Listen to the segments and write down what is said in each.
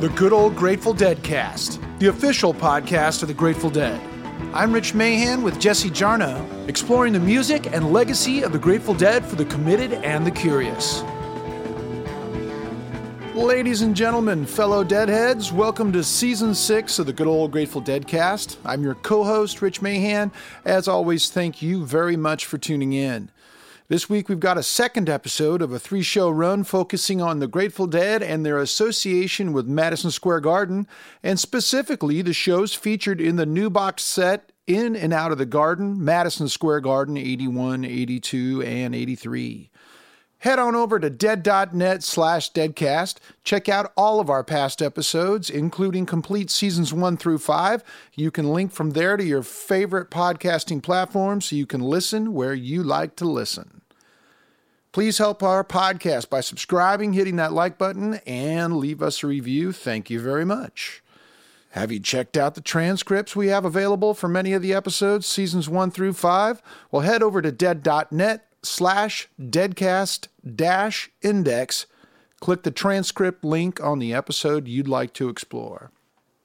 The Good Old Grateful Dead Cast, the official podcast of the Grateful Dead. I'm Rich Mahan with Jesse Jarno, exploring the music and legacy of the Grateful Dead for the committed and the curious. Ladies and gentlemen, fellow Deadheads, welcome to Season 6 of the Good Old Grateful Dead Cast. I'm your co-host, Rich Mahan. As always, thank you very much for tuning in. This week, we've got a second episode of a three-show run focusing on the Grateful Dead and their association with Madison Square Garden, and specifically the shows featured in the new box set In and Out of the Garden, Madison Square Garden 81, 82, and 83. Head on over to dead.net/deadcast. Check out all of our past episodes, including complete seasons 1 through 5. You can link from there to your favorite podcasting platform so you can listen where you like to listen. Please help our podcast by subscribing, hitting that like button, and leave us a review. Thank you very much. Have you checked out the transcripts we have available for many of the episodes, seasons 1 through 5? Well, head over to dead.net/deadcast-index. Click the transcript link on the episode you'd like to explore.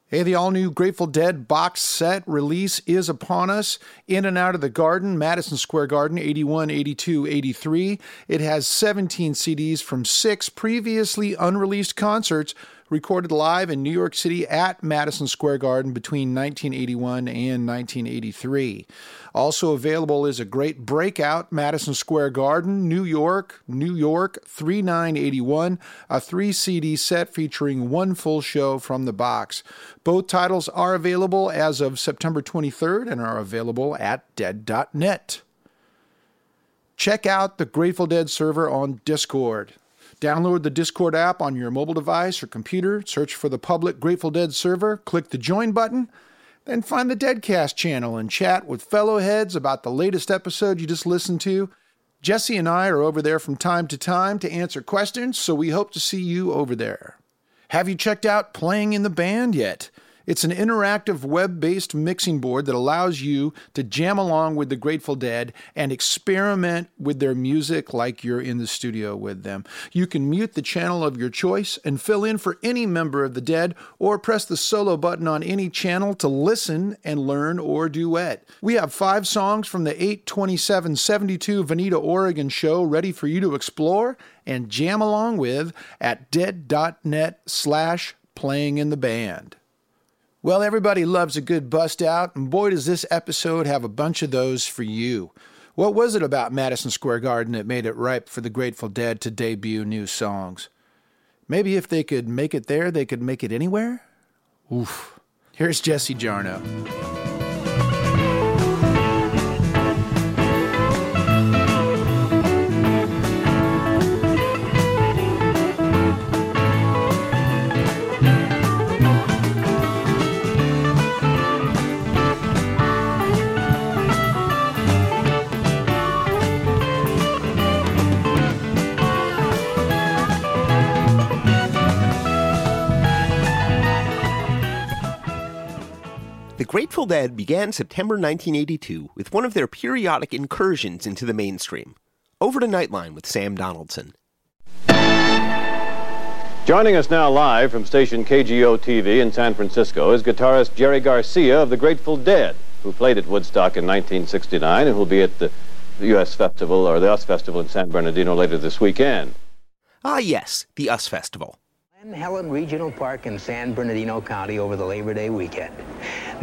Hey, the all-new Grateful Dead box set release is upon us. In and Out of the Garden, Madison Square Garden, 81, 82, 83. It has 17 CDs from 6 previously unreleased concerts recorded live in New York City at Madison Square Garden between 1981 and 1983. Also available is a great breakout, Madison Square Garden, New York, 3981, a 3-CD set featuring 1 full show from the box. Both titles are available as of September 23rd and are available at dead.net. Check out the Grateful Dead server on Discord. Download the Discord app on your mobile device or computer, search for the public Grateful Dead server, click the Join button, then find the Deadcast channel and chat with fellow heads about the latest episode you just listened to. Jesse and I are over there from time to time to answer questions, so we hope to see you over there. Have you checked out Playing in the Band yet? It's an interactive web-based mixing board that allows you to jam along with the Grateful Dead and experiment with their music like you're in the studio with them. You can mute the channel of your choice and fill in for any member of the Dead, or press the solo button on any channel to listen and learn or duet. We have 5 songs from the 8/27/72 Veneta, Oregon show ready for you to explore and jam along with at dead.net/playingintheband. Well, everybody loves a good bust out, and boy, does this episode have a bunch of those for you. What was it about Madison Square Garden that made it ripe for the Grateful Dead to debut new songs? Maybe if they could make it there, they could make it anywhere? Oof. Here's Jesse Jarno. The Grateful Dead began September 1982 with one of their periodic incursions into the mainstream. Over to Nightline with Sam Donaldson. Joining us now live from station KGO-TV in San Francisco is guitarist Jerry Garcia of the Grateful Dead, who played at Woodstock in 1969 and will be at the US Festival or the US Festival in San Bernardino later this weekend. Ah yes, the US Festival. Helen Regional Park in San Bernardino County over the Labor Day weekend.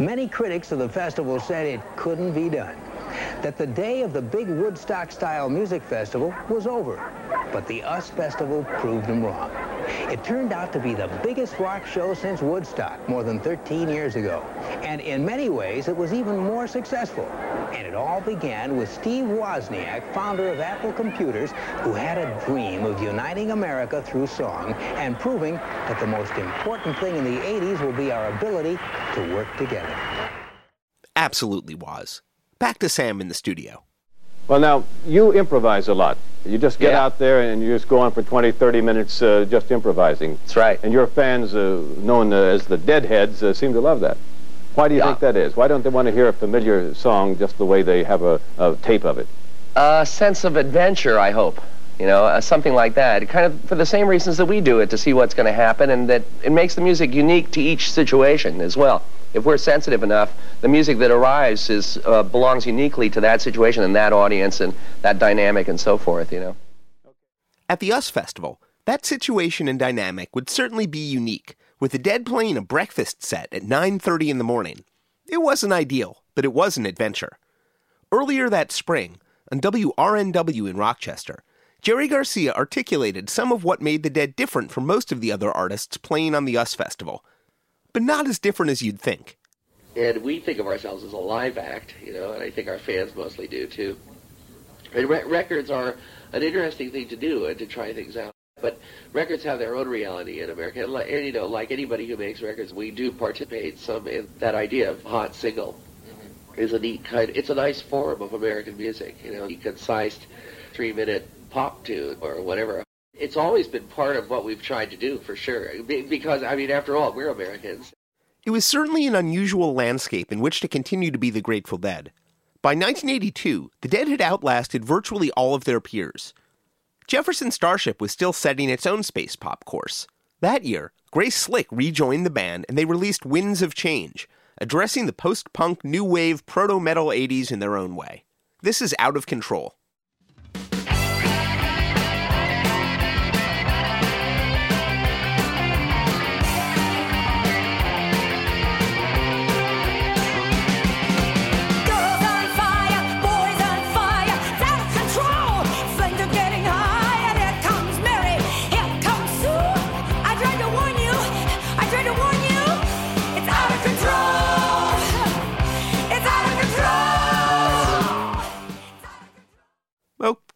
Many critics of the festival said it couldn't be done, that the day of the big Woodstock-style music festival was over, but the US Festival proved them wrong. It turned out to be the biggest rock show since Woodstock more than 13 years ago, and in many ways it was even more successful. And it all began with Steve Wozniak, founder of Apple Computers, who had a dream of uniting America through song and proving that the most important thing in the 80s will be our ability to work together. Absolutely, Woz. Back to Sam in the studio. Well, now, you improvise a lot. You just get out there and you just go on for 20, 30 minutes just improvising. That's right. And your fans, known as the Deadheads, seem to love that. Why do you think that is? Why don't they want to hear a familiar song just the way they have a tape of it? A sense of adventure, I hope. you know, something like that, kind of for the same reasons that we do it, to see what's going to happen, and that it makes the music unique to each situation as well. If we're sensitive enough, the music that arrives is, belongs uniquely to that situation and that audience and that dynamic and so forth, you know. At the US Festival, that situation and dynamic would certainly be unique, with the Dead playing a breakfast set at 9:30 in the morning. It wasn't ideal, but it was an adventure. Earlier that spring, on WRNW in Rochester, Jerry Garcia articulated some of what made the Dead different from most of the other artists playing on the US Festival, but not as different as you'd think. And we think of ourselves as a live act, you know, and I think our fans mostly do too. And records are an interesting thing to do and to try things out. But records have their own reality in America. And, you know, like anybody who makes records, we do participate some in that idea of hot single. Is a neat kind, it's a nice form of American music, you know, a concise 3-minute pop tune or whatever. It's always been part of what we've tried to do, for sure, because, I mean, after all, we're Americans. It was certainly an unusual landscape in which to continue to be the Grateful Dead. By 1982, the Dead had outlasted virtually all of their peers. Jefferson Starship was still setting its own space pop course. That year, Grace Slick rejoined the band, and they released Winds of Change, addressing the post-punk, new wave, proto-metal 80s in their own way. This is Out of Control.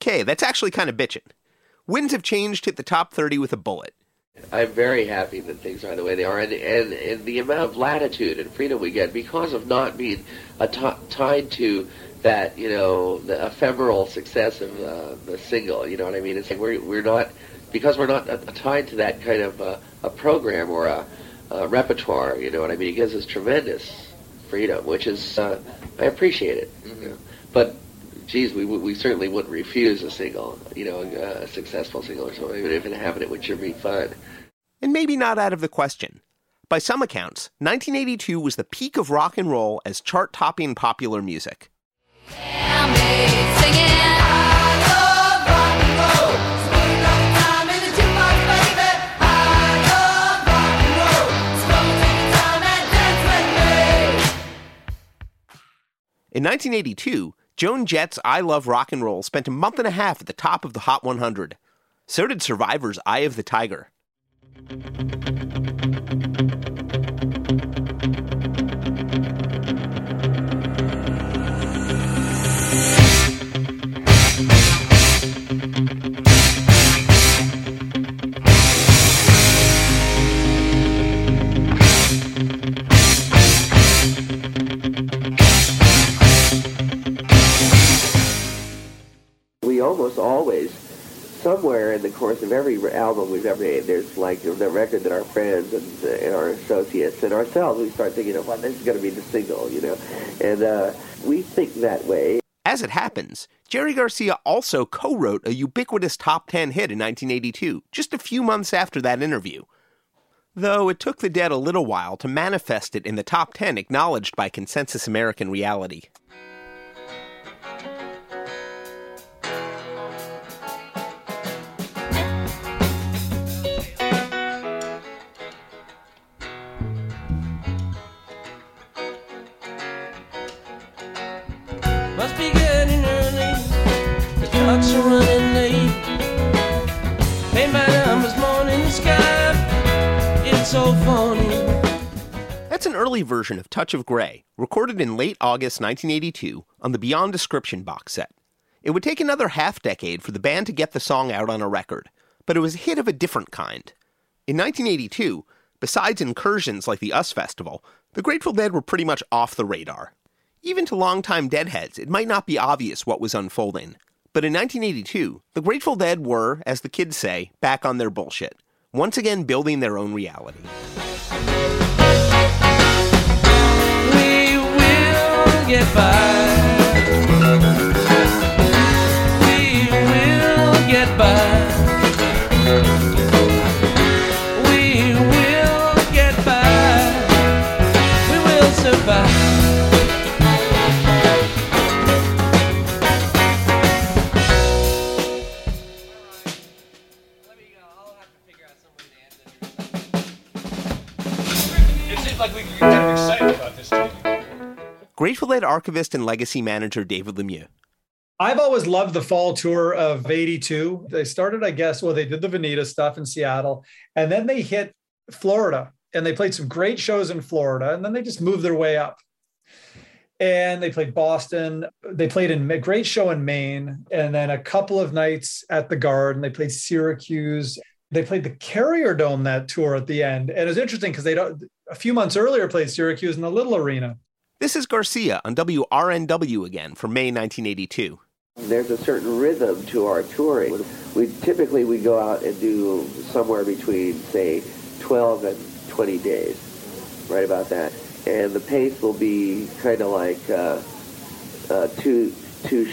Okay, that's actually kind of bitchin'. Winds have changed, hit the top 30 with a bullet. I'm very happy that things are the way they are, and the amount of latitude and freedom we get because of not being tied to that, you know, the ephemeral success of the single, you know what I mean? It's like we're not, because we're not tied to that kind of a program or a repertoire, you know what I mean? It gives us tremendous freedom, which is, I appreciate it, you know? But geez, we certainly wouldn't refuse a single, you know, a successful single or something. Even if it happened, it would sure be fun. And maybe not out of the question. By some accounts, 1982 was the peak of rock and roll as chart-topping popular music. In 1982, Joan Jett's I Love Rock and Roll spent a month and a half at the top of the Hot 100. So did Survivor's Eye of the Tiger. Almost always, somewhere in the course of every album we've ever made, there's like the record that our friends and our associates and ourselves, we start thinking, well, this is going to be the single, you know, and we think that way. As it happens, Jerry Garcia also co-wrote a ubiquitous top 10 hit in 1982, just a few months after that interview. Though it took the Dead a little while to manifest it in the top 10 acknowledged by consensus American reality. That's an early version of Touch of Grey, recorded in late August 1982 on the Beyond Description box set. It would take another half-decade for the band to get the song out on a record, but it was a hit of a different kind. In 1982, besides incursions like the US Festival, the Grateful Dead were pretty much off the radar. Even to longtime Deadheads, it might not be obvious what was unfolding. But in 1982, the Grateful Dead were, as the kids say, back on their bullshit, once again building their own reality. We will get by. We will get Grateful Dead archivist and legacy manager David Lemieux. I've always loved the fall tour of '82. They started, I guess, well, they did the Veneta stuff in Seattle, and then they hit Florida, and they played some great shows in Florida, and then they just moved their way up. And they played Boston. They played a great show in Maine, and then a couple of nights at the Garden. They played Syracuse. They played the Carrier Dome that tour at the end. And it was interesting because they a few months earlier played Syracuse in a little arena. This is Garcia on WRNW again for May 1982. There's a certain rhythm to our touring. We typically go out and do somewhere between, say, 12 and 20 days, right about that. And the pace will be kind of like two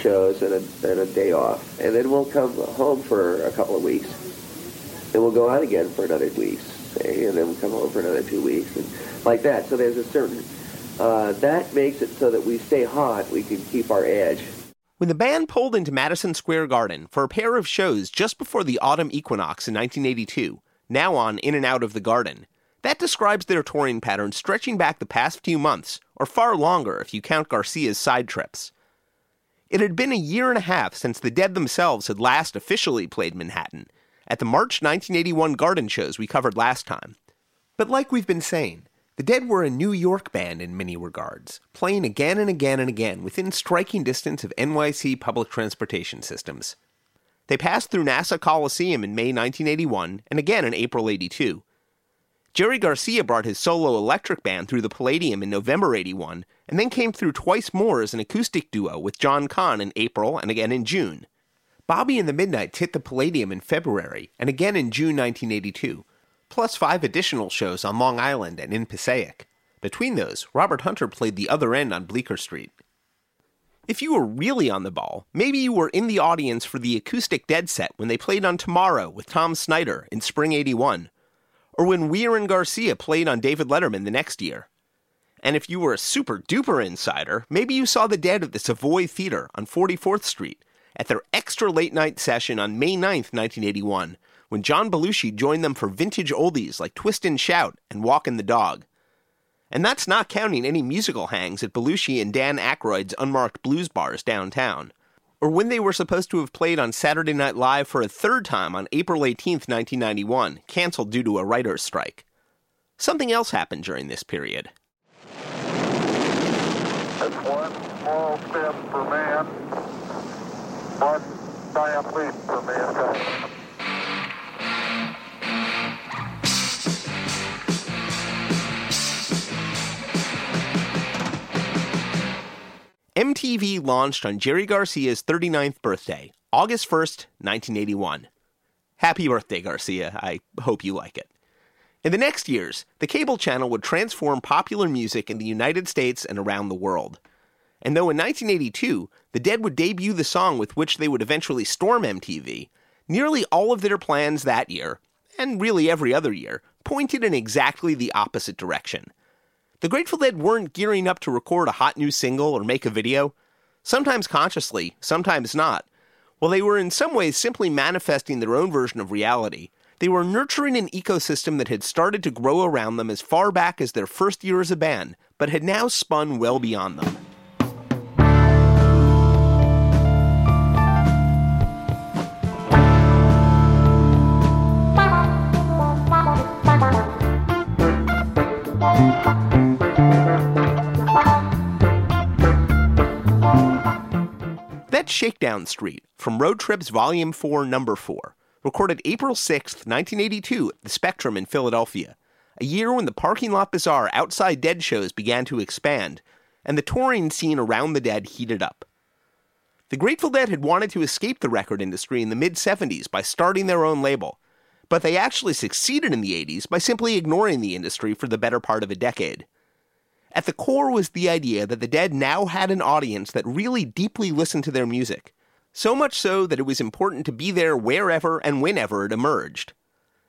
shows and a day off. And then we'll come home for a couple of weeks. And we'll go out again for another week, say, and then we'll come home for another 2 weeks, and like that. So there's a certain... that makes it so that we stay hot, we can keep our edge. When the band pulled into Madison Square Garden for a pair of shows just before the autumn equinox in 1982, now on In and Out of the Garden, that describes their touring pattern stretching back the past few months, or far longer if you count Garcia's side trips. It had been a year and a half since the Dead themselves had last officially played Manhattan, at the March 1981 Garden shows we covered last time. But like we've been saying, the Dead were a New York band in many regards, playing again and again and again within striking distance of NYC public transportation systems. They passed through Nassau Coliseum in May 1981 and again in April 82. Jerry Garcia brought his solo electric band through the Palladium in November 81 and then came through twice more as an acoustic duo with John Conn in April and again in June. Bobby and the Midnights hit the Palladium in February and again in June 1982. Plus 5 additional shows on Long Island and in Passaic. Between those, Robert Hunter played the other end on Bleecker Street. If you were really on the ball, maybe you were in the audience for the acoustic Dead set when they played on Tomorrow with Tom Snyder in spring 81, or when Weir and Garcia played on David Letterman the next year. And if you were a super-duper insider, maybe you saw the Dead at the Savoy Theater on 44th Street at their extra late-night session on May 9th, 1981, when John Belushi joined them for vintage oldies like Twist and Shout and Walkin' the Dog. And that's not counting any musical hangs at Belushi and Dan Aykroyd's unmarked blues bars downtown, or when they were supposed to have played on Saturday Night Live for a third time on April 18th, 1991, canceled due to a writer's strike. Something else happened during this period. It's one small step for man, one giant leap for mankind. MTV launched on Jerry Garcia's 39th birthday, August 1st, 1981. Happy birthday, Garcia. I hope you like it. In the next years, the cable channel would transform popular music in the United States and around the world. And though in 1982, the Dead would debut the song with which they would eventually storm MTV, nearly all of their plans that year, and really every other year, pointed in exactly the opposite direction. The Grateful Dead weren't gearing up to record a hot new single or make a video, sometimes consciously, sometimes not. While they were in some ways simply manifesting their own version of reality, they were nurturing an ecosystem that had started to grow around them as far back as their first year as a band, but had now spun well beyond them. That's Shakedown Street, from Road Trips Volume 4, Number 4, recorded April 6, 1982 at the Spectrum in Philadelphia, a year when the parking lot bazaar outside Dead shows began to expand, and the touring scene around the Dead heated up. The Grateful Dead had wanted to escape the record industry in the mid-70s by starting their own label, but they actually succeeded in the 80s by simply ignoring the industry for the better part of a decade. At the core was the idea that the Dead now had an audience that really deeply listened to their music, so much so that it was important to be there wherever and whenever it emerged.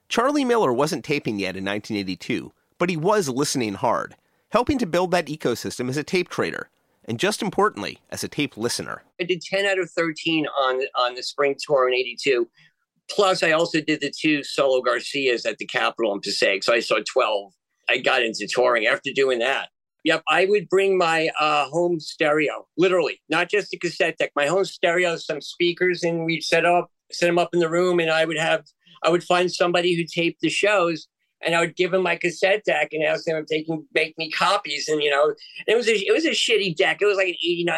Charlie Miller wasn't taping yet in 1982, but he was listening hard, helping to build that ecosystem as a tape trader, and just importantly, as a tape listener. I did 10 out of 13 on the spring tour in 82. Plus, I also did the two solo Garcias at the Capitol in Passaic, so I saw 12. I got into touring after doing that. Yep, I would bring my home stereo, literally, not just the cassette deck, my home stereo, some speakers, and we'd set them up in the room, and I would find somebody who taped the shows, and I would give them my cassette deck and ask them if they can make me copies. And, you know, and it was a shitty deck. It was like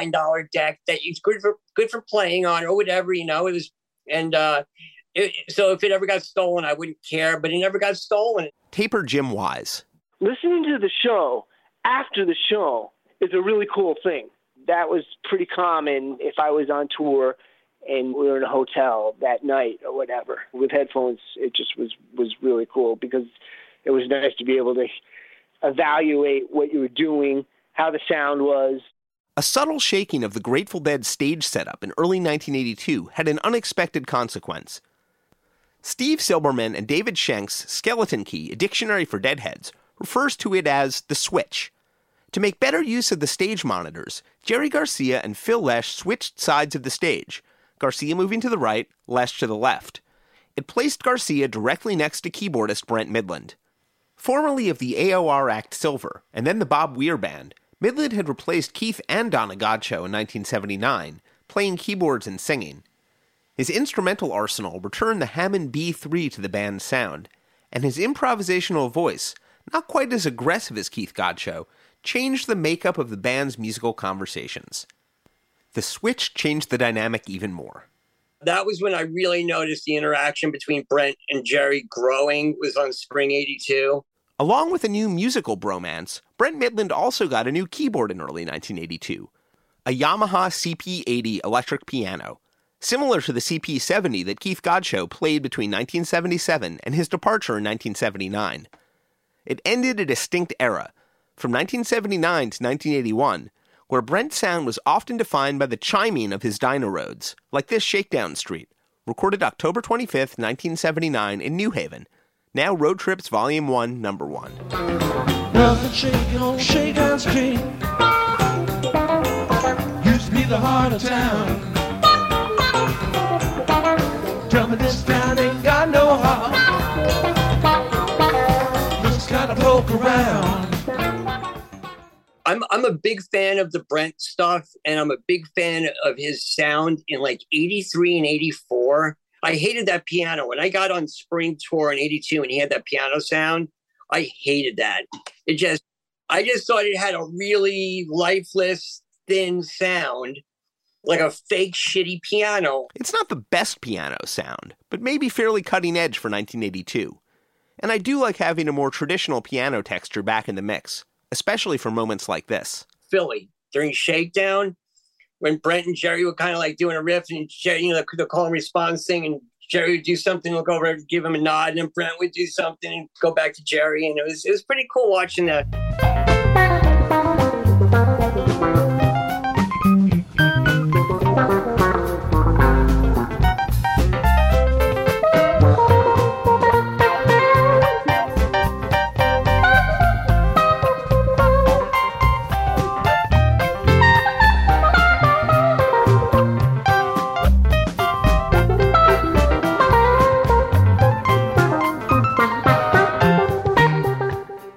an $89 deck that it's good for playing on or whatever, you know. It was, and so if it ever got stolen, I wouldn't care, but it never got stolen. Taper Jim Wise. Listening to the show after the show is a really cool thing. That was pretty common if I was on tour and we were in a hotel that night or whatever. With headphones, it just was really cool because it was nice to be able to evaluate what you were doing, how the sound was. A subtle shaking of the Grateful Dead stage setup in early 1982 had an unexpected consequence. Steve Silberman and David Schenk's Skeleton Key, a Dictionary for Deadheads, refers to it as the switch. To make better use of the stage monitors, Jerry Garcia and Phil Lesh switched sides of the stage, Garcia moving to the right, Lesh to the left. It placed Garcia directly next to keyboardist Brent Midland. Formerly of the AOR act Silver, and then the Bob Weir Band, Midland had replaced Keith and Donna Godchaux in 1979, playing keyboards and singing. His instrumental arsenal returned the Hammond B3 to the band's sound, and his improvisational voice, not quite as aggressive as Keith Godchaux, changed the makeup of the band's musical conversations. The switch changed the dynamic even more. That was when I really noticed the interaction between Brent and Jerry growing, was on spring 82. Along with a new musical bromance, Brent Midland also got a new keyboard in early 1982, a Yamaha CP80 electric piano, similar to the CP70 that Keith Godchaux played between 1977 and his departure in 1979. It ended a distinct era, from 1979 to 1981, where Brent's sound was often defined by the chiming of his Dynaroads, like this Shakedown Street, recorded October 25th, 1979 in New Haven. Now Road Trips Volume 1, Number 1. Love shaking on Shakedown Street. Used to be the heart of town. Tell me this town ain't got no heart. Just gotta poke around. I'm a big fan of the Brent stuff, and I'm a big fan of his sound in like 83 and 84. I hated that piano. When I got on spring tour in 82 and he had that piano sound, I hated that. I just thought it had a really lifeless, thin sound, like a fake shitty piano. It's not the best piano sound, but maybe fairly cutting edge for 1982. And I do like having a more traditional piano texture back in the mix, especially for moments like this. Philly, during Shakedown, when Brent and Jerry were kind of like doing a riff and Jerry, you know, the call and response thing, and Jerry would do something, look over and give him a nod, and then Brent would do something and go back to Jerry, and it was pretty cool watching that.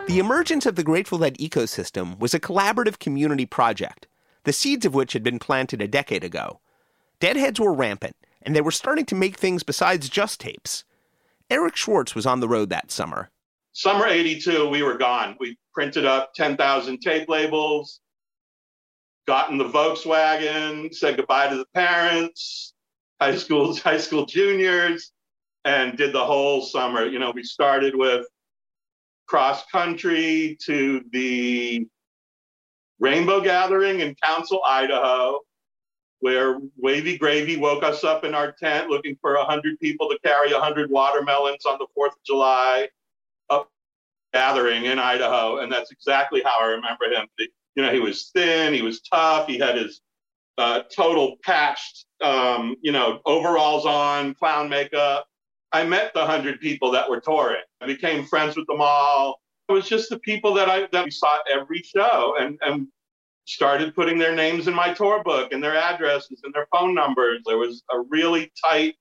The emergence of the Grateful Dead ecosystem was a collaborative community project, the seeds of which had been planted a decade ago. Deadheads were rampant, and they were starting to make things besides just tapes. Eric Schwartz was on the road that summer. Summer 82, we were gone. We printed up 10,000 tape labels, got in the Volkswagen, said goodbye to the parents, high school juniors, and did the whole summer. You know, we started with cross-country to the Rainbow Gathering in Council, Idaho, where Wavy Gravy woke us up in our tent looking for 100 people to carry 100 watermelons on the 4th of July up gathering in Idaho. And that's exactly how I remember him. You know, he was thin, he was tough, he had his total patched, you know, overalls on, clown makeup. I met the 100 people that were touring. I became friends with them all. It was just the people that we saw at every show and started putting their names in my tour book and their addresses and their phone numbers. There was a really tight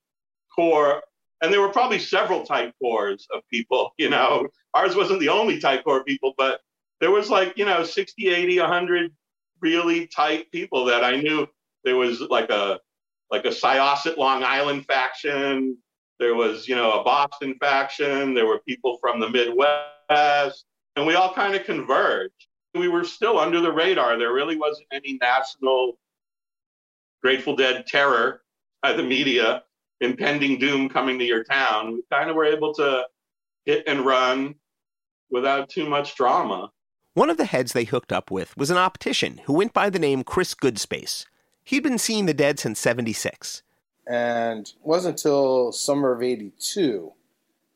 core, and there were probably several tight cores of people, you know. Ours wasn't the only tight core people, but there was like, you know, 60, 80, 100 really tight people that I knew. There was like a Syosset Long Island faction. There was, you know, a Boston faction. There were people from the Midwest, and we all kind of converged. We were still under the radar. There really wasn't any national Grateful Dead terror by the media, impending doom coming to your town. We kind of were able to hit and run without too much drama. One of the heads they hooked up with was an optician who went by the name Chris Goodspace. He'd been seeing the Dead since 1976. And it wasn't until summer of 1982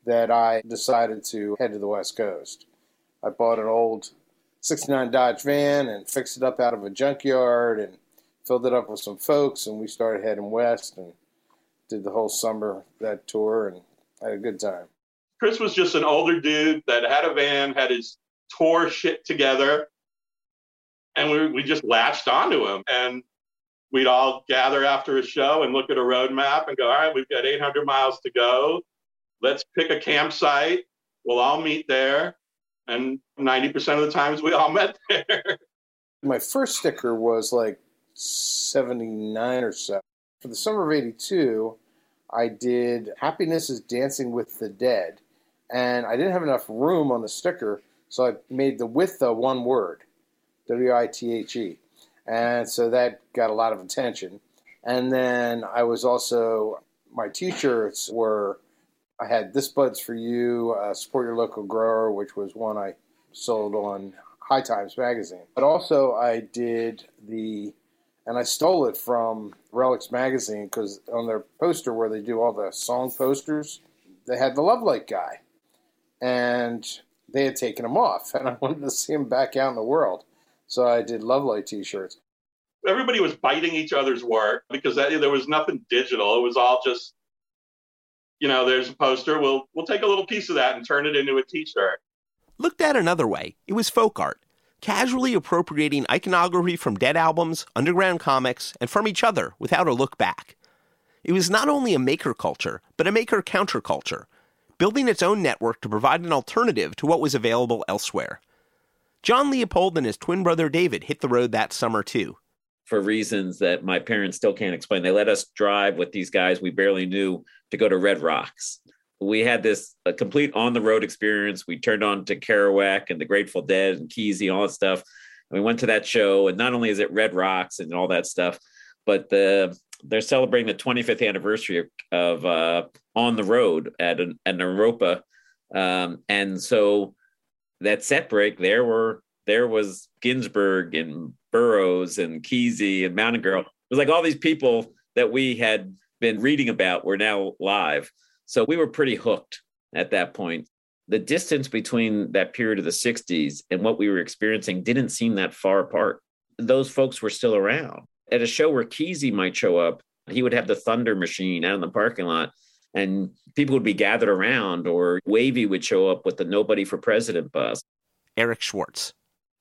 that I decided to head to the West Coast. I bought an old 69 Dodge van and fixed it up out of a junkyard and filled it up with some folks, and we started heading west and did the whole summer that tour and had a good time. Chris was just an older dude that had a van, had his tour shit together, and we just latched onto him. And we'd all gather after a show and look at a road map and go, all right, we've got 800 miles to go. Let's pick a campsite. We'll all meet there. And 90% of the times we all met there. My first sticker was like 79 or so. For the summer of 1982, I did Happiness is Dancing with the Dead. And I didn't have enough room on the sticker, so I made the with the one word, W-I-T-H-E. And so that got a lot of attention. And then I was also, my t-shirts were, I had This Bud's For You, Support Your Local Grower, which was one I sold on High Times magazine. But also I did and I stole it from Relics magazine, because on their poster where they do all the song posters, they had the Lovelight guy. And they had taken him off, and I wanted to see him back out in the world. So I did Lovelight t-shirts. Everybody was biting each other's work because there was nothing digital. It was all just, you know, there's a poster. We'll take a little piece of that and turn it into a t-shirt. Looked at another way, it was folk art, casually appropriating iconography from Dead albums, underground comics, and from each other without a look back. It was not only a maker culture, but a maker counterculture, building its own network to provide an alternative to what was available elsewhere. John Leopold and his twin brother David hit the road that summer, too. For reasons that my parents still can't explain, they let us drive with these guys we barely knew to go to Red Rocks. We had this complete on-the-road experience. We turned on to Kerouac and the Grateful Dead and Kesey and all that stuff. And we went to that show, and not only is it Red Rocks and all that stuff, but they're celebrating the 25th anniversary of On the Road at an Europa. And so that set break, there was Ginsberg and Burroughs and Kesey and Mountain Girl. It was like all these people that we had been reading about were now live. So we were pretty hooked at that point. The distance between that period of the 60s and what we were experiencing didn't seem that far apart. Those folks were still around. At a show where Kesey might show up, he would have the Thunder Machine out in the parking lot, and people would be gathered around, or Wavy would show up with the Nobody for President bus. Eric Schwartz.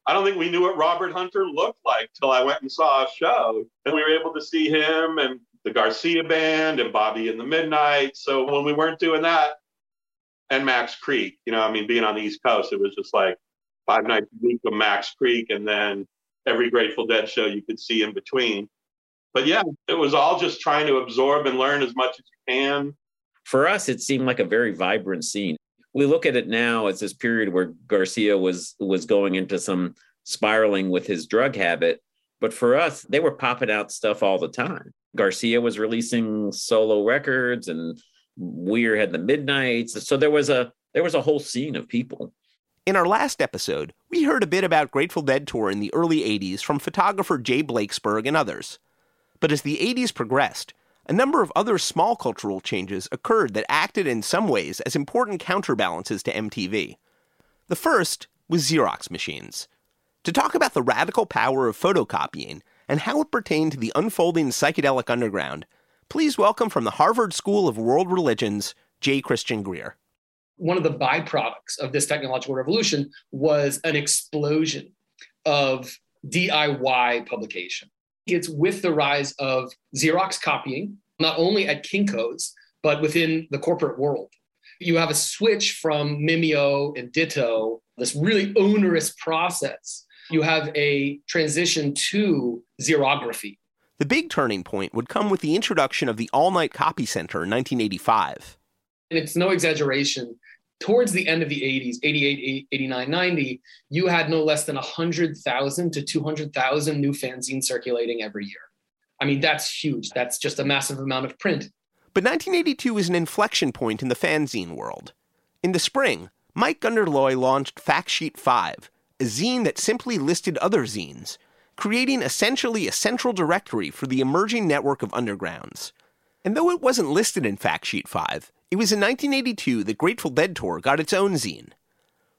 I don't think we knew what Robert Hunter looked like till I went and saw a show. And we were able to see him and the Garcia Band and Bobby and the Midnight. So when we weren't doing that, and Max Creek, you know, I mean, being on the East Coast, it was just like 5 nights a week of Max Creek and then every Grateful Dead show you could see in between. But yeah, it was all just trying to absorb and learn as much as you can. For us, it seemed like a very vibrant scene. We look at it now as this period where Garcia was going into some spiraling with his drug habit. But for us, they were popping out stuff all the time. Garcia was releasing solo records, and Weir had the Midnights. So there was a whole scene of people. In our last episode, we heard a bit about Grateful Dead tour in the early 80s from photographer Jay Blakesburg and others. But as the 80s progressed, a number of other small cultural changes occurred that acted in some ways as important counterbalances to MTV. The first was Xerox machines. To talk about the radical power of photocopying and how it pertained to the unfolding psychedelic underground. Please welcome from the Harvard School of World Religions, J. Christian Greer. One of the byproducts of this technological revolution was an explosion of DIY publication. It's with the rise of Xerox copying, not only at Kinko's, but within the corporate world. You have a switch from Mimeo and Ditto, this really onerous process. You have a transition to xerography. The big turning point would come with the introduction of the All-Night Copy Center in 1985. And it's no exaggeration. Towards the end of the 80s, 88, 89, 90, you had no less than 100,000 to 200,000 new fanzines circulating every year. I mean, that's huge. That's just a massive amount of print. But 1982 is an inflection point in the fanzine world. In the spring, Mike Gunderloy launched Fact Sheet 5, a zine that simply listed other zines, creating essentially a central directory for the emerging network of undergrounds. And though it wasn't listed in Fact Sheet 5, it was in 1982 that Grateful Dead Tour got its own zine.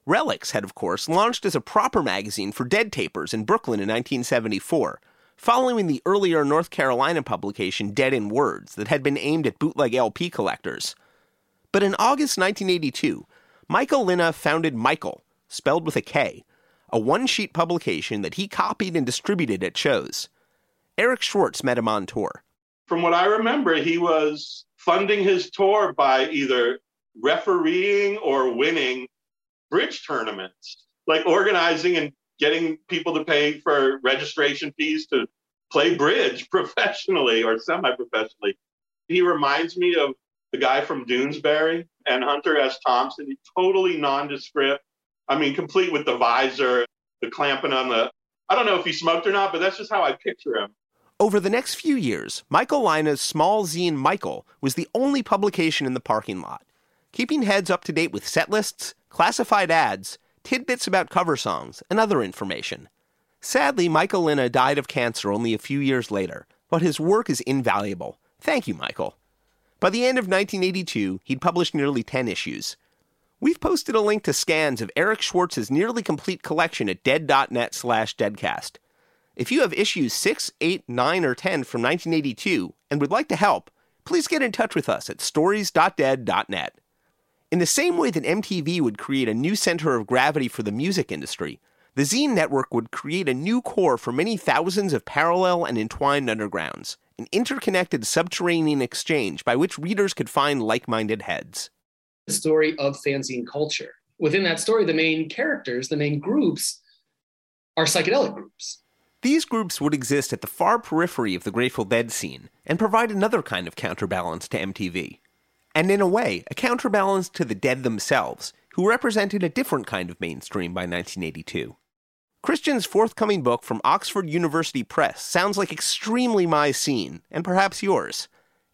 Relics had, of course, launched as a proper magazine for Dead tapers in Brooklyn in 1974, following the earlier North Carolina publication Dead in Words that had been aimed at bootleg LP collectors. But in August 1982, Michael Linna founded Michael, spelled with a K, a one-sheet publication that he copied and distributed at shows. Eric Schwartz met him on tour. From what I remember, he was funding his tour by either refereeing or winning bridge tournaments, like organizing and getting people to pay for registration fees to play bridge professionally or semi-professionally. He reminds me of the guy from Doonesbury and Hunter S. Thompson. He's totally nondescript. I mean, complete with the visor, the clamping on the... I don't know if he smoked or not, but that's just how I picture him. Over the next few years, Michael Lina's small zine Michael was the only publication in the parking lot, keeping heads up to date with set lists, classified ads, tidbits about cover songs, and other information. Sadly, Michael Linna died of cancer only a few years later, but his work is invaluable. Thank you, Michael. By the end of 1982, he'd published nearly 10 issues. We've posted a link to scans of Eric Schwartz's nearly complete collection at dead.net/deadcast. If you have issues 6, 8, 9, or 10 from 1982 and would like to help, please get in touch with us at stories.dead.net. In the same way that MTV would create a new center of gravity for the music industry, the zine network would create a new core for many thousands of parallel and entwined undergrounds, an interconnected subterranean exchange by which readers could find like-minded heads. The story of fanzine culture. Within that story, the main characters, the main groups, are psychedelic groups. These groups would exist at the far periphery of the Grateful Dead scene and provide another kind of counterbalance to MTV. And in a way, a counterbalance to the Dead themselves, who represented a different kind of mainstream by 1982. Christian's forthcoming book from Oxford University Press sounds like extremely my scene, and perhaps yours.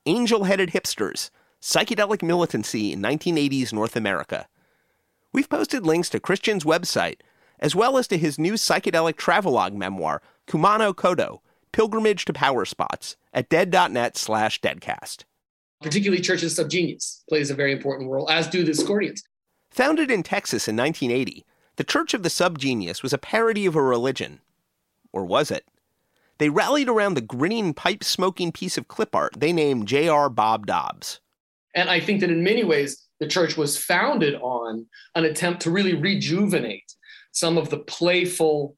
Angel-Headed Hipsters, Psychedelic Militancy in 1980s North America. We've posted links to Christian's website, as well as to his new psychedelic travelogue memoir, Kumano Kodo, Pilgrimage to Power Spots, at dead.net/deadcast. Particularly Church's Subgenius plays a very important role, as do the Discordians. Founded in Texas in 1980, the Church of the Subgenius was a parody of a religion. Or was it? They rallied around the grinning, pipe-smoking piece of clip art they named J.R. Bob Dobbs. And I think that in many ways, the church was founded on an attempt to really rejuvenate some of the playful,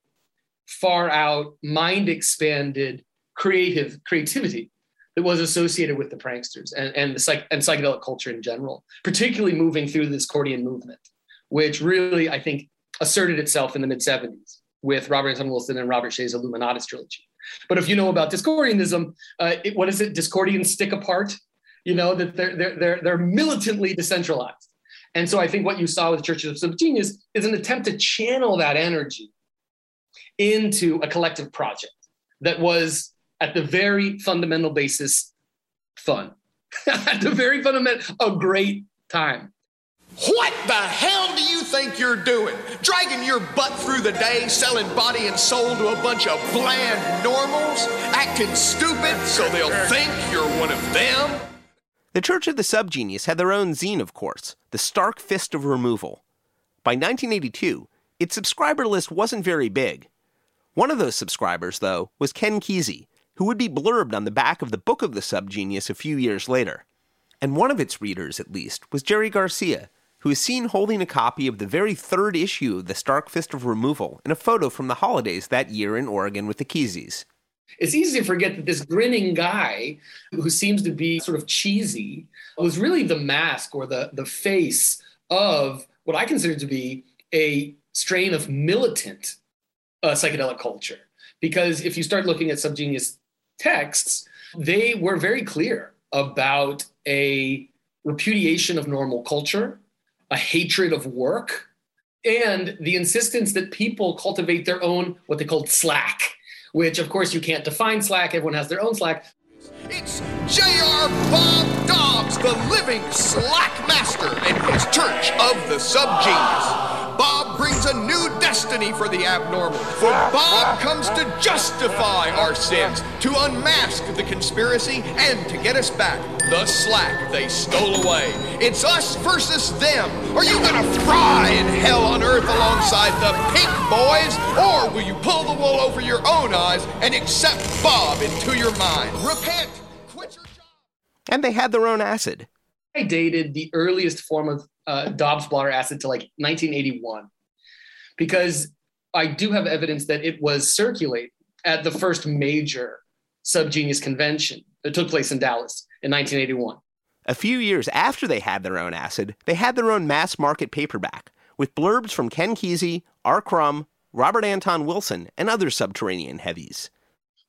far-out, mind-expanded creativity that was associated with the pranksters and psychedelic culture in general, particularly moving through the Discordian movement, which really, I think, asserted itself in the mid-70s with Robert Anton Wilson and Robert Shea's Illuminatus trilogy. But if you know about Discordianism, what is it? Discordians stick apart? You know, that they're militantly decentralized. And so I think what you saw with Churches of Subgenius is an attempt to channel that energy into a collective project that was, at the very fundamental basis, fun. At the very fundamental, a great time. What the hell do you think you're doing? Dragging your butt through the day, selling body and soul to a bunch of bland normals, acting stupid so they'll think you're one of them? The Church of the Subgenius had their own zine, of course, the Stark Fist of Removal. By 1982, its subscriber list wasn't very big. One of those subscribers, though, was Ken Kesey, who would be blurbed on the back of the book of the Subgenius a few years later. And one of its readers, at least, was Jerry Garcia, who is seen holding a copy of the very third issue of the Stark Fist of Removal in a photo from the holidays that year in Oregon with the Keseys. It's easy to forget that this grinning guy, who seems to be sort of cheesy, was really the mask or the face of what I consider to be a strain of militant psychedelic culture. Because if you start looking at Subgenius texts, they were very clear about a repudiation of normal culture, a hatred of work, and the insistence that people cultivate their own, what they called slack, which, of course, you can't define slack. Everyone has their own slack. It's J.R. Bob Dobbs, the living slack master and his Church of the Subgenius. Bob brings a new destiny for the abnormal, for Bob comes to justify our sins, to unmask the conspiracy, and to get us back the slack they stole away. It's us versus them. Are you gonna fry in hell on earth alongside the pink boys, or will you pull the wool over your own eyes and accept Bob into your mind? Repent, quit your job. And they had their own acid. I dated the earliest form of Dobbs blotter acid to like 1981. Because I do have evidence that it was circulated at the first major Subgenius convention that took place in Dallas in 1981. A few years after they had their own acid, they had their own mass market paperback with blurbs from Ken Kesey, R. Crumb, Robert Anton Wilson, and other subterranean heavies.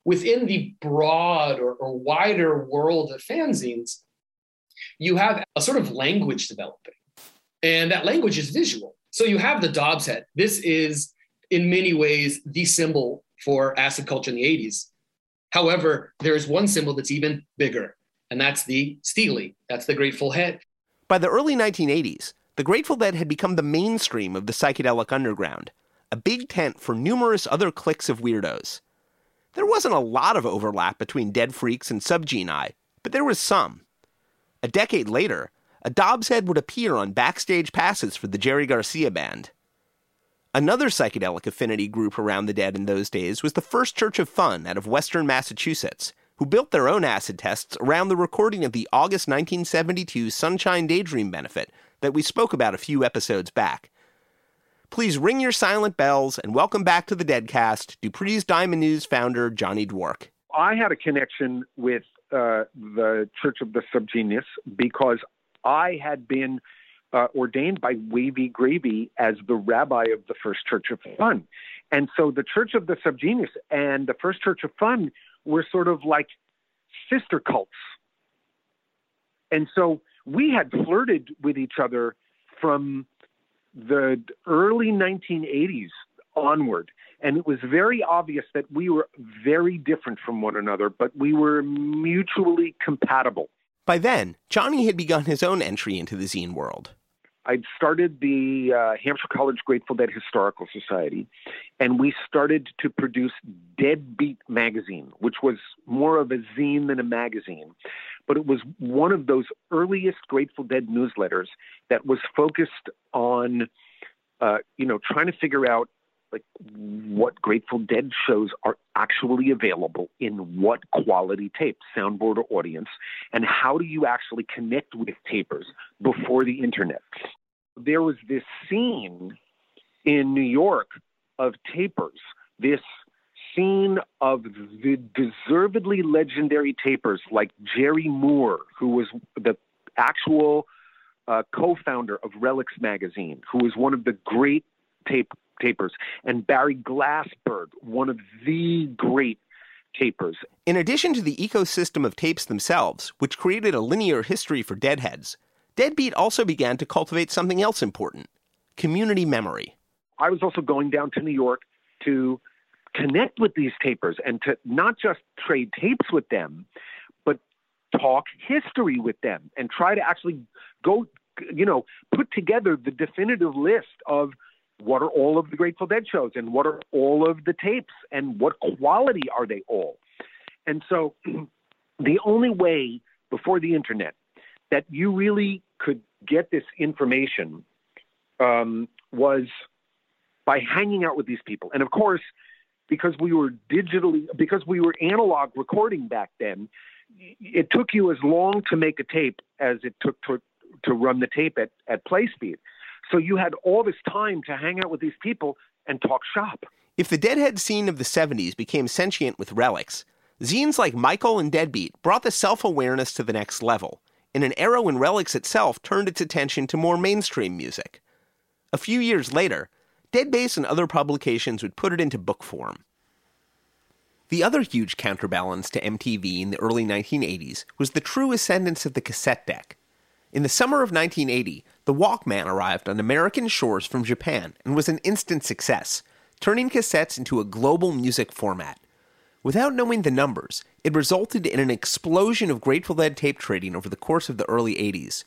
Within the broad or wider world of fanzines, you have a sort of language developing, and that language is visual. So you have the Dobbs head. This is, in many ways, the symbol for acid culture in the 80s. However, there is one symbol that's even bigger, and that's the steely. That's the Grateful head. By the early 1980s, the Grateful Dead had become the mainstream of the psychedelic underground, a big tent for numerous other cliques of weirdos. There wasn't a lot of overlap between Dead Freaks and Subgeni, but there was some. A decade later, a Dobbs head would appear on backstage passes for the Jerry Garcia Band. Another psychedelic affinity group around the Dead in those days was the First Church of Fun out of Western Massachusetts, who built their own acid tests around the recording of the August 1972 Sunshine Daydream benefit that we spoke about a few episodes back. Please ring your silent bells and welcome back to the Deadcast, Dupree's Diamond News founder Johnny Dwork. I had a connection with the Church of the Subgenius because I had been ordained by Wavy Gravy as the rabbi of the First Church of Fun. And so the Church of the Subgenius and the First Church of Fun were sort of like sister cults. And so we had flirted with each other from the early 1980s onward. And it was very obvious that we were very different from one another, but we were mutually compatible. By then, Johnny had begun his own entry into the zine world. I'd started the Hampshire College Grateful Dead Historical Society, and we started to produce Deadbeat magazine, which was more of a zine than a magazine. But it was one of those earliest Grateful Dead newsletters that was focused on, trying to figure out like what Grateful Dead shows are actually available in what quality tape, soundboard or audience, and how do you actually connect with tapers before the internet. There was this scene in New York of tapers, this scene of the deservedly legendary tapers like Jerry Moore, who was the actual co-founder of Relics magazine, who was one of the great tapers, and Barry Glassberg, one of the great tapers. In addition to the ecosystem of tapes themselves, which created a linear history for deadheads, Deadbeat also began to cultivate something else important, community memory. I was also going down to New York to connect with these tapers and to not just trade tapes with them, but talk history with them and try to actually go, put together the definitive list of what are all of the Grateful Dead shows and what are all of the tapes and what quality are they all? And so the only way before the internet that you really could get this information was by hanging out with these people. And of course, because we were analog recording back then, it took you as long to make a tape as it took to run the tape at play speed. So you had all this time to hang out with these people and talk shop. If the Deadhead scene of the 70s became sentient with relics, zines like Michael and Deadbeat brought the self-awareness to the next level, in an era when Relics itself turned its attention to more mainstream music. A few years later, Dead Bass and other publications would put it into book form. The other huge counterbalance to MTV in the early 1980s was the true ascendance of the cassette deck. In the summer of 1980, the Walkman arrived on American shores from Japan and was an instant success, turning cassettes into a global music format. Without knowing the numbers, it resulted in an explosion of Grateful Dead tape trading over the course of the early 80s.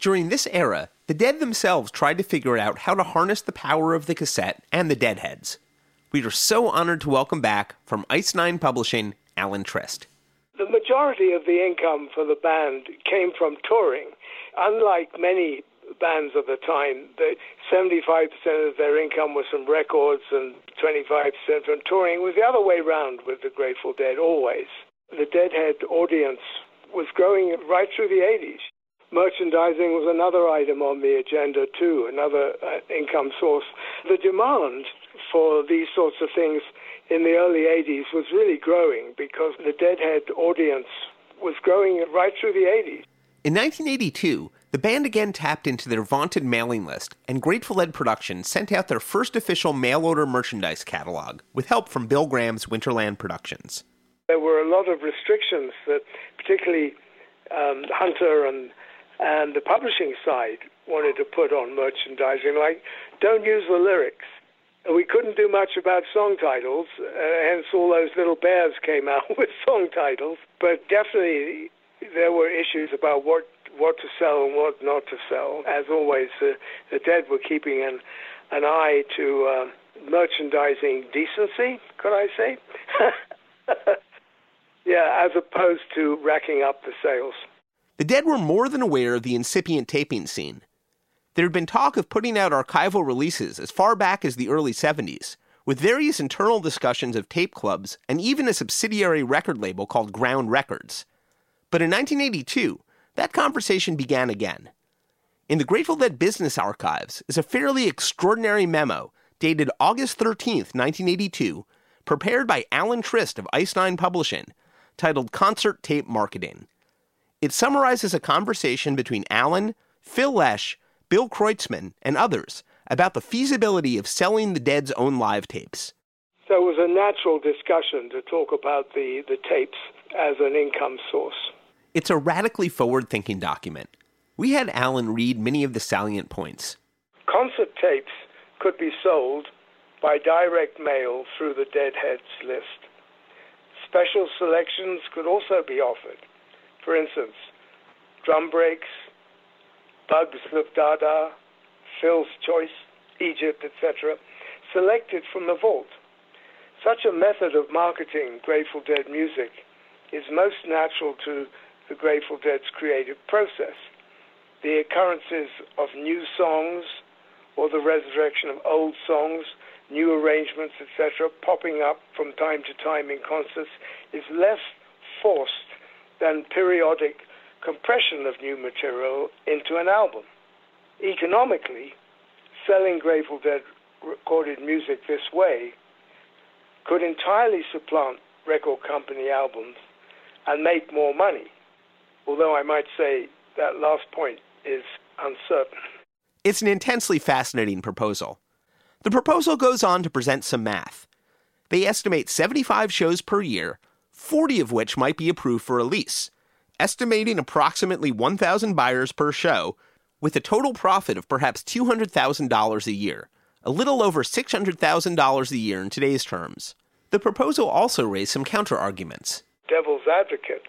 During this era, the Dead themselves tried to figure out how to harness the power of the cassette and the Deadheads. We are so honored to welcome back, from Ice Nine Publishing, Alan Trist. The majority of the income for the band came from touring. Unlike many bands of the time, 75% of their income was from records and 25% from touring. It was the other way round with the Grateful Dead always. The Deadhead audience was growing right through the 80s. Merchandising was another item on the agenda too, another income source. The demand for these sorts of things in the early 80s was really growing because the Deadhead audience was growing right through the 80s. In 1982, the band again tapped into their vaunted mailing list, and Grateful Dead Productions sent out their first official mail-order merchandise catalog, with help from Bill Graham's Winterland Productions. There were a lot of restrictions that particularly Hunter and the publishing side wanted to put on merchandising, like, don't use the lyrics. We couldn't do much about song titles, hence all those little bears came out with song titles, but definitely there were issues about what to sell and what not to sell. As always, the Dead were keeping an eye to merchandising decency, could I say? Yeah, as opposed to racking up the sales. The Dead were more than aware of the incipient taping scene. There had been talk of putting out archival releases as far back as the early 70s, with various internal discussions of tape clubs and even a subsidiary record label called Ground Records. But in 1982, that conversation began again. In the Grateful Dead Business Archives is a fairly extraordinary memo dated August 13th, 1982, prepared by Alan Trist of Ice Nine Publishing, titled Concert Tape Marketing. It summarizes a conversation between Alan, Phil Lesh, Bill Kreutzmann, and others about the feasibility of selling the Dead's own live tapes. So it was a natural discussion to talk about the tapes as an income source. It's a radically forward-thinking document. We had Alan read many of the salient points. Concert tapes could be sold by direct mail through the Deadheads list. Special selections could also be offered. For instance, drum breaks, Bugs of Dada, Phil's Choice, Egypt, etc., selected from the vault. Such a method of marketing Grateful Dead music is most natural to the Grateful Dead's creative process. The occurrences of new songs or the resurrection of old songs, new arrangements, etc., popping up from time to time in concerts is less forced than periodic compression of new material into an album. Economically, selling Grateful Dead recorded music this way could entirely supplant record company albums and make more money, although I might say that last point is uncertain. It's an intensely fascinating proposal. The proposal goes on to present some math. They estimate 75 shows per year, 40 of which might be approved for release, estimating approximately 1,000 buyers per show, with a total profit of perhaps $200,000 a year, a little over $600,000 a year in today's terms. The proposal also raised some counter-arguments. Devil's advocate.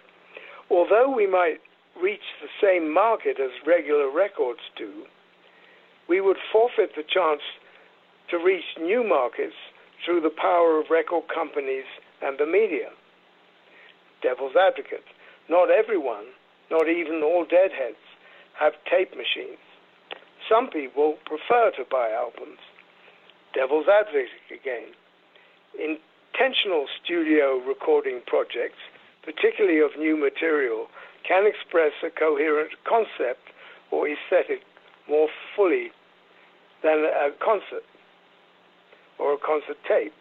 Although we might reach the same market as regular records do, we would forfeit the chance to reach new markets through the power of record companies and the media. Devil's advocate. Not everyone, not even all Deadheads, have tape machines. Some people prefer to buy albums. Devil's advocate again. intentional studio recording projects, particularly of new material, can express a coherent concept or aesthetic more fully than a concert or a concert tape.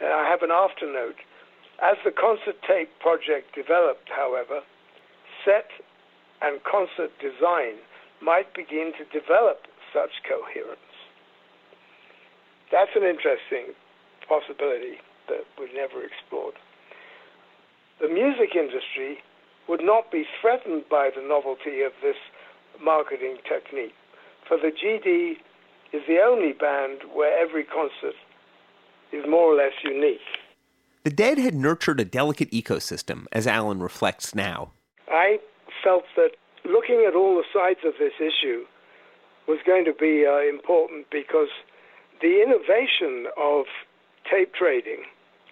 And I have an afternote. As the concert tape project developed, however, set and concert design might begin to develop such coherence. That's an interesting possibility that we never explored. The music industry would not be threatened by the novelty of this marketing technique, for the GD is the only band where every concert is more or less unique. The Dead had nurtured a delicate ecosystem, as Alan reflects now. I felt that looking at all the sides of this issue was going to be important, because the innovation of tape trading,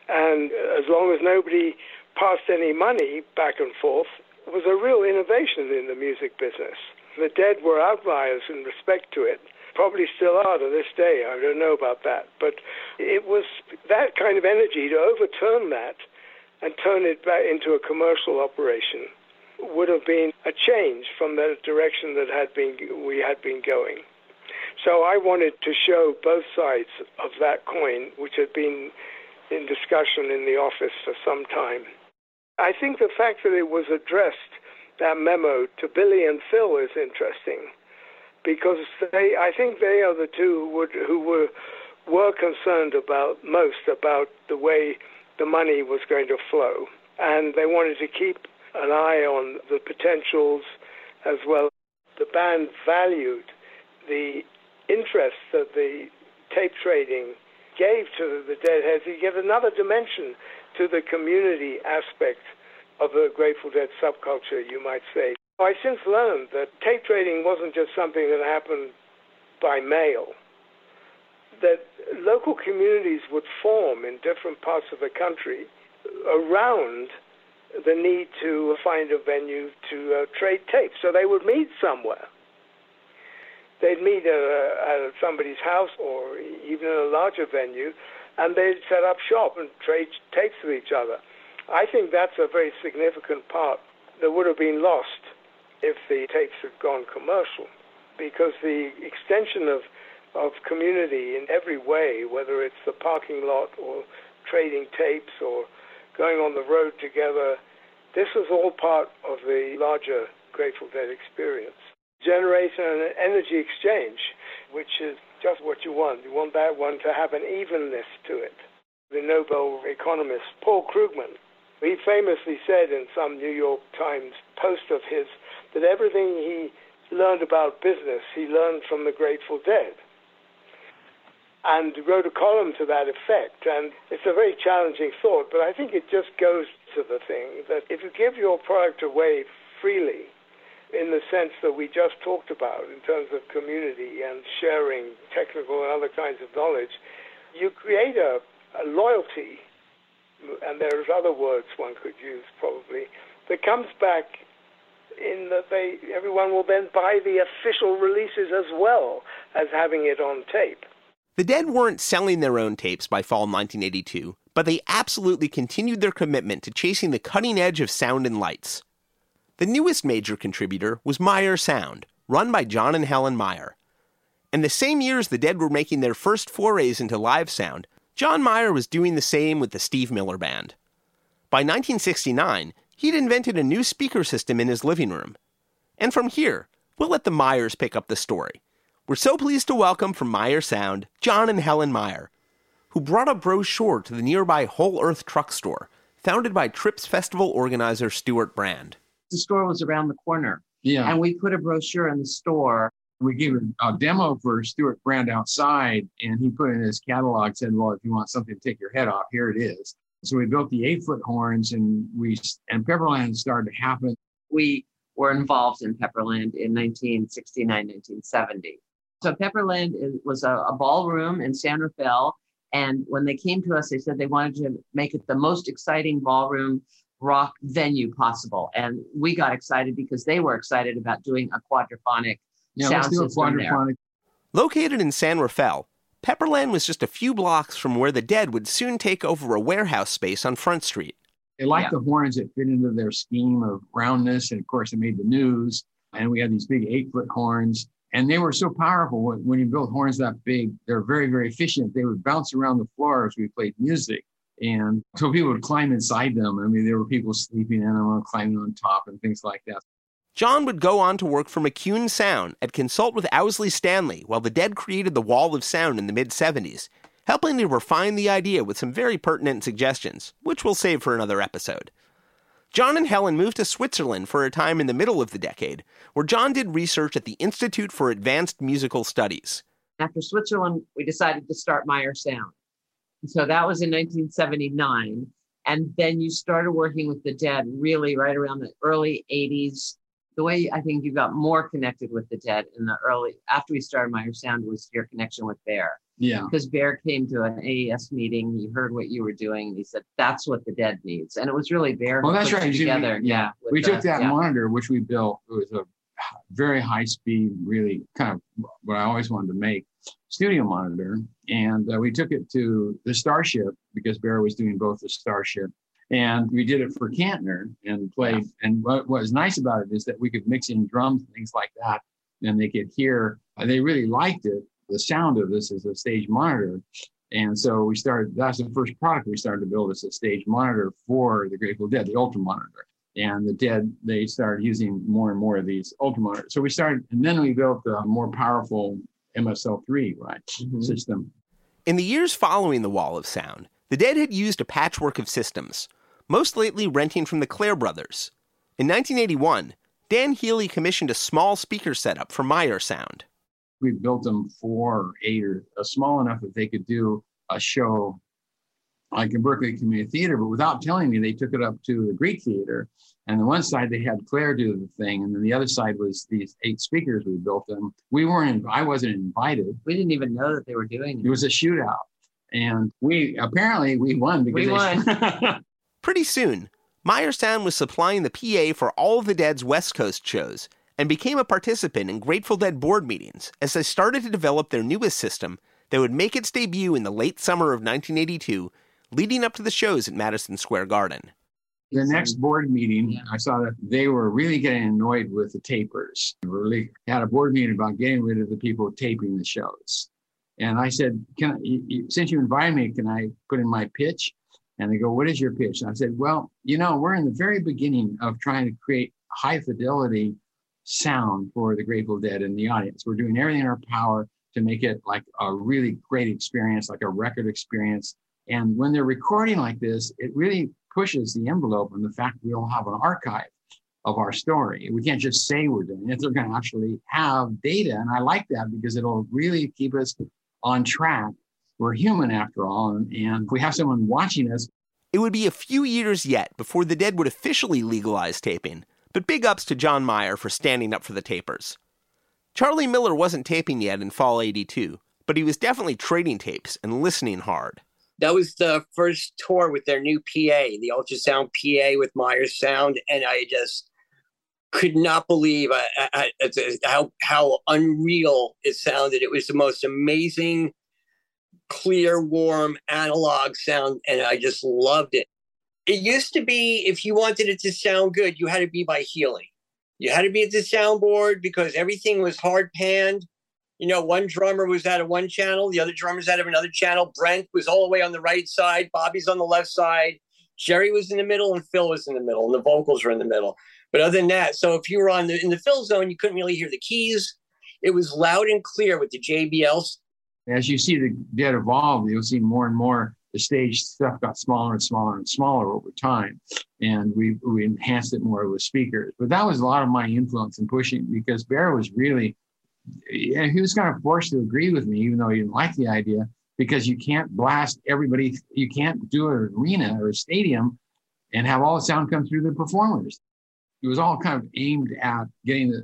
and as long as nobody passed any money back and forth, was a real innovation in the music business. The Dead were outliers in respect to it, probably still are to this day, I don't know about that, but it was that kind of energy to overturn that and turn it back into a commercial operation would have been a change from the direction that we had been going. So I wanted to show both sides of that coin, which had been in discussion in the office for some time. I think the fact that it was addressed, that memo, to Billy and Phil is interesting, because I think they are the two who were concerned about most about the way the money was going to flow. And they wanted to keep an eye on the potentials as well. The band valued the interest that the tape trading gave to the Deadheads. He gave another dimension to the community aspect of the Grateful Dead subculture, you might say. I since learned that tape trading wasn't just something that happened by mail, that local communities would form in different parts of the country around the need to find a venue to trade tapes. So they would meet somewhere. They'd meet at somebody's house or even in a larger venue, and they'd set up shop and trade tapes with each other. I think that's a very significant part that would have been lost if the tapes had gone commercial, because the extension of community in every way, whether it's the parking lot or trading tapes or going on the road together, this was all part of the larger Grateful Dead experience. Generate an energy exchange, which is just what you want. You want that one to have an evenness to it. The Nobel economist Paul Krugman, he famously said in some New York Times post of his that everything he learned about business, he learned from the Grateful Dead, and wrote a column to that effect. And it's a very challenging thought, but I think it just goes to the thing that if you give your product away freely, in the sense that we just talked about in terms of community and sharing technical and other kinds of knowledge, you create a loyalty, and there's other words one could use probably, that comes back in that everyone will then buy the official releases as well as having it on tape. The Dead weren't selling their own tapes by fall 1982, but they absolutely continued their commitment to chasing the cutting edge of sound and lights. The newest major contributor was Meyer Sound, run by John and Helen Meyer. And the same year as the Dead were making their first forays into live sound, John Meyer was doing the same with the Steve Miller Band. By 1969, he'd invented a new speaker system in his living room. And from here, we'll let the Meyers pick up the story. We're so pleased to welcome from Meyer Sound, John and Helen Meyer, who brought a brochure to the nearby Whole Earth Truck Store, founded by Trips Festival organizer Stuart Brand. The store was around the corner, and we put a brochure in the store. We gave a demo for Stuart Brand outside, and he put in his catalog, said, well, if you want something to take your head off, here it is. So we built the 8-foot horns, and Pepperland started to happen. We were involved in Pepperland in 1969, 1970. So Pepperland was a ballroom in San Rafael, and when they came to us, they said they wanted to make it the most exciting ballroom rock venue possible. And we got excited because they were excited about doing a quadraphonic sound system there. Located in San Rafael, Pepperland was just a few blocks from where the Dead would soon take over a warehouse space on Front Street. They liked the horns. It fit into their scheme of roundness. And, of course, it made the news. And we had these big 8-foot horns. And they were so powerful. When you build horns that big, they're very, very efficient. They would bounce around the floor as we played music. And so people would climb inside them. I mean, there were people sleeping in them, climbing on top and things like that. John would go on to work for McCune Sound and consult with Owsley Stanley while the Dead created the Wall of Sound in the mid-'70s, helping to refine the idea with some very pertinent suggestions, which we'll save for another episode. John and Helen moved to Switzerland for a time in the middle of the decade, where John did research at the Institute for Advanced Musical Studies. After Switzerland, we decided to start Meyer Sound. So that was in 1979. And then you started working with the Dead really right around the early 80s. The way I think you got more connected with the Dead in the early, after we started Meyer Sound, was your connection with Bear. Yeah. Because Bear came to an AES meeting, he heard what you were doing, and he said, that's what the Dead needs. And it was really Bear who put it together. Yeah. We took that monitor, which we built. It was a very high speed, really kind of what I always wanted to make, studio monitor. And we took it to the Starship, because Bear was doing both the Starship. And we did it for Kantner and played. And what was nice about it is that we could mix in drums, things like that, and they could hear. They really liked it, the sound of this as a stage monitor. And so we started, that's the first product we started to build as a stage monitor for the Grateful Dead, the Ultra Monitor. And the Dead, they started using more and more of these Ultra Monitors. So we started, and then we built a more powerful MSL3 system. In the years following the Wall of Sound, the Dead had used a patchwork of systems, most lately renting from the Clare brothers. In 1981, Dan Healy commissioned a small speaker setup for Meyer Sound. We built them 4 or 8, or small enough that they could do a show like in Berkeley Community Theater, but without telling me, they took it up to the Greek Theater. And on one side, they had Clare do the thing. And then the other side was these 8 speakers we built them. I wasn't invited. We didn't even know that they were doing it. It was a shootout. And we won. Because won. Pretty soon, Meyer Sound was supplying the PA for all of the Dead's West Coast shows and became a participant in Grateful Dead board meetings as they started to develop their newest system that would make its debut in the late summer of 1982, leading up to the shows at Madison Square Garden. The next board meeting, I saw that they were really getting annoyed with the tapers. We really had a board meeting about getting rid of the people taping the shows. And I said, since you invited me, can I put in my pitch? And they go, what is your pitch? And I said, well, we're in the very beginning of trying to create high fidelity sound for the Grateful Dead and the audience. We're doing everything in our power to make it like a really great experience, like a record experience. And when they're recording like this, it really pushes the envelope and the fact we all have an archive of our story. We can't just say we're doing it. They're going to actually have data. And I like that because it'll really keep us on track. We're human after all, and we have someone watching us. It would be a few years yet before the Dead would officially legalize taping, but big ups to John Meyer for standing up for the tapers. Charlie Miller wasn't taping yet in fall 82, but he was definitely trading tapes and listening hard. That was the first tour with their new PA, the ultrasound PA with Meyer Sound, and I just could not believe how unreal it sounded. It was the most amazing, clear, warm analog sound, and I just loved it. It used to be, if you wanted it to sound good, you had to be by Healy. You had to be at the soundboard because everything was hard panned. One drummer was out of one channel, the other drummer's out of another channel. Brent was all the way on the right side, Bobby's on the left side, Jerry was in the middle, and Phil was in the middle, and the vocals were in the middle. But other than that, so if you were in the fill zone, you couldn't really hear the keys. It was loud and clear with the JBLs. As you see the Dead evolve, you'll see more and more the stage stuff got smaller and smaller and smaller over time. And we enhanced it more with speakers. But that was a lot of my influence in pushing, because Bear was really, he was kind of forced to agree with me, even though he didn't like the idea, because you can't blast everybody. You can't do an arena or a stadium and have all the sound come through the performers. It was all kind of aimed at getting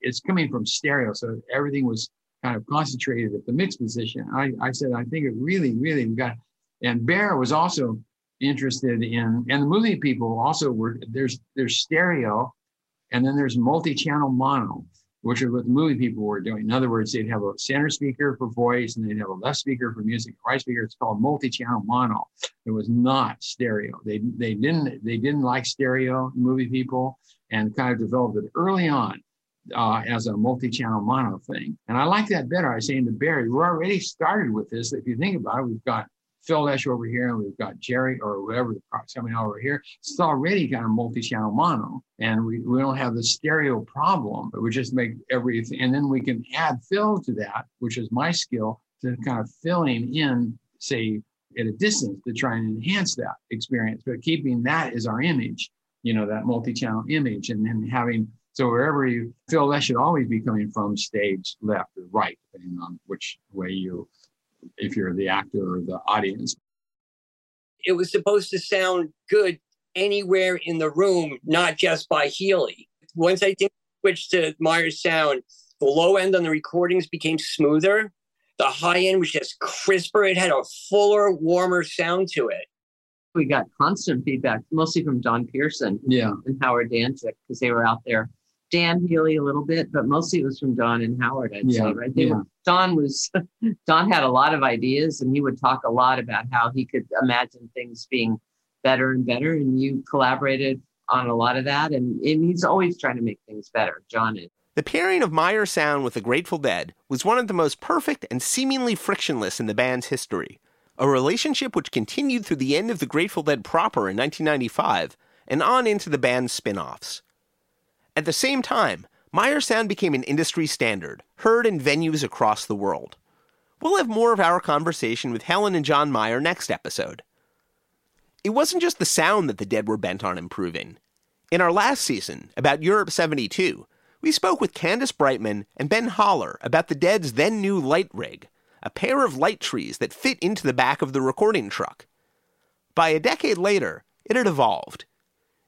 it's coming from stereo. So everything was kind of concentrated at the mix position. I said, I think it really, really got, and Bear was also interested in, and the movie people also were, there's stereo, and then there's multi-channel mono. which is what the movie people were doing. In other words, they'd have a center speaker for voice, and they'd have a left speaker for music, a right speaker. It's called multi-channel mono. It was not stereo. They didn't like stereo, movie people, and kind of developed it early on as a multi-channel mono thing. And I like that better. I was saying to Barry, we're already started with this. If you think about it, we've got Phil Lesh over here, and we've got Jerry or whatever the props coming out over here. It's already kind of multi-channel mono, and we don't have the stereo problem, but we just make everything. And then we can add Phil to that, which is my skill, to kind of fill him in, say, at a distance to try and enhance that experience. But keeping that as our image, you know, that multi-channel image, and then having, so wherever you, Phil Lesh should always be coming from stage left or right, depending on which way you, if you're the actor or the audience. It was supposed to sound good anywhere in the room, not just by Healy. Once I think switched to Myers Sound, the low end on the recordings became smoother. The high end was just crisper. It had a fuller, warmer sound to it. We got constant feedback, mostly from Don Pearson and Howard Danczyk, because they were out there. Dan Healy a little bit, but mostly it was from Don and Howard, I'd say, right? Don had a lot of ideas, and he would talk a lot about how he could imagine things being better and better, and you collaborated on a lot of that, and he's always trying to make things better, John is. The pairing of Myers Sound with the Grateful Dead was one of the most perfect and seemingly frictionless in the band's history, a relationship which continued through the end of the Grateful Dead proper in 1995 and on into the band's spin-offs. At the same time, Myers Sound became an industry standard, heard in venues across the world. We'll have more of our conversation with Helen and John Meyer next episode. It wasn't just the sound that the Dead were bent on improving. In our last season, about Europe 72, we spoke with Candace Brightman and Ben Holler about the Dead's then-new light rig, a pair of light trees that fit into the back of the recording truck. By a decade later, it had evolved.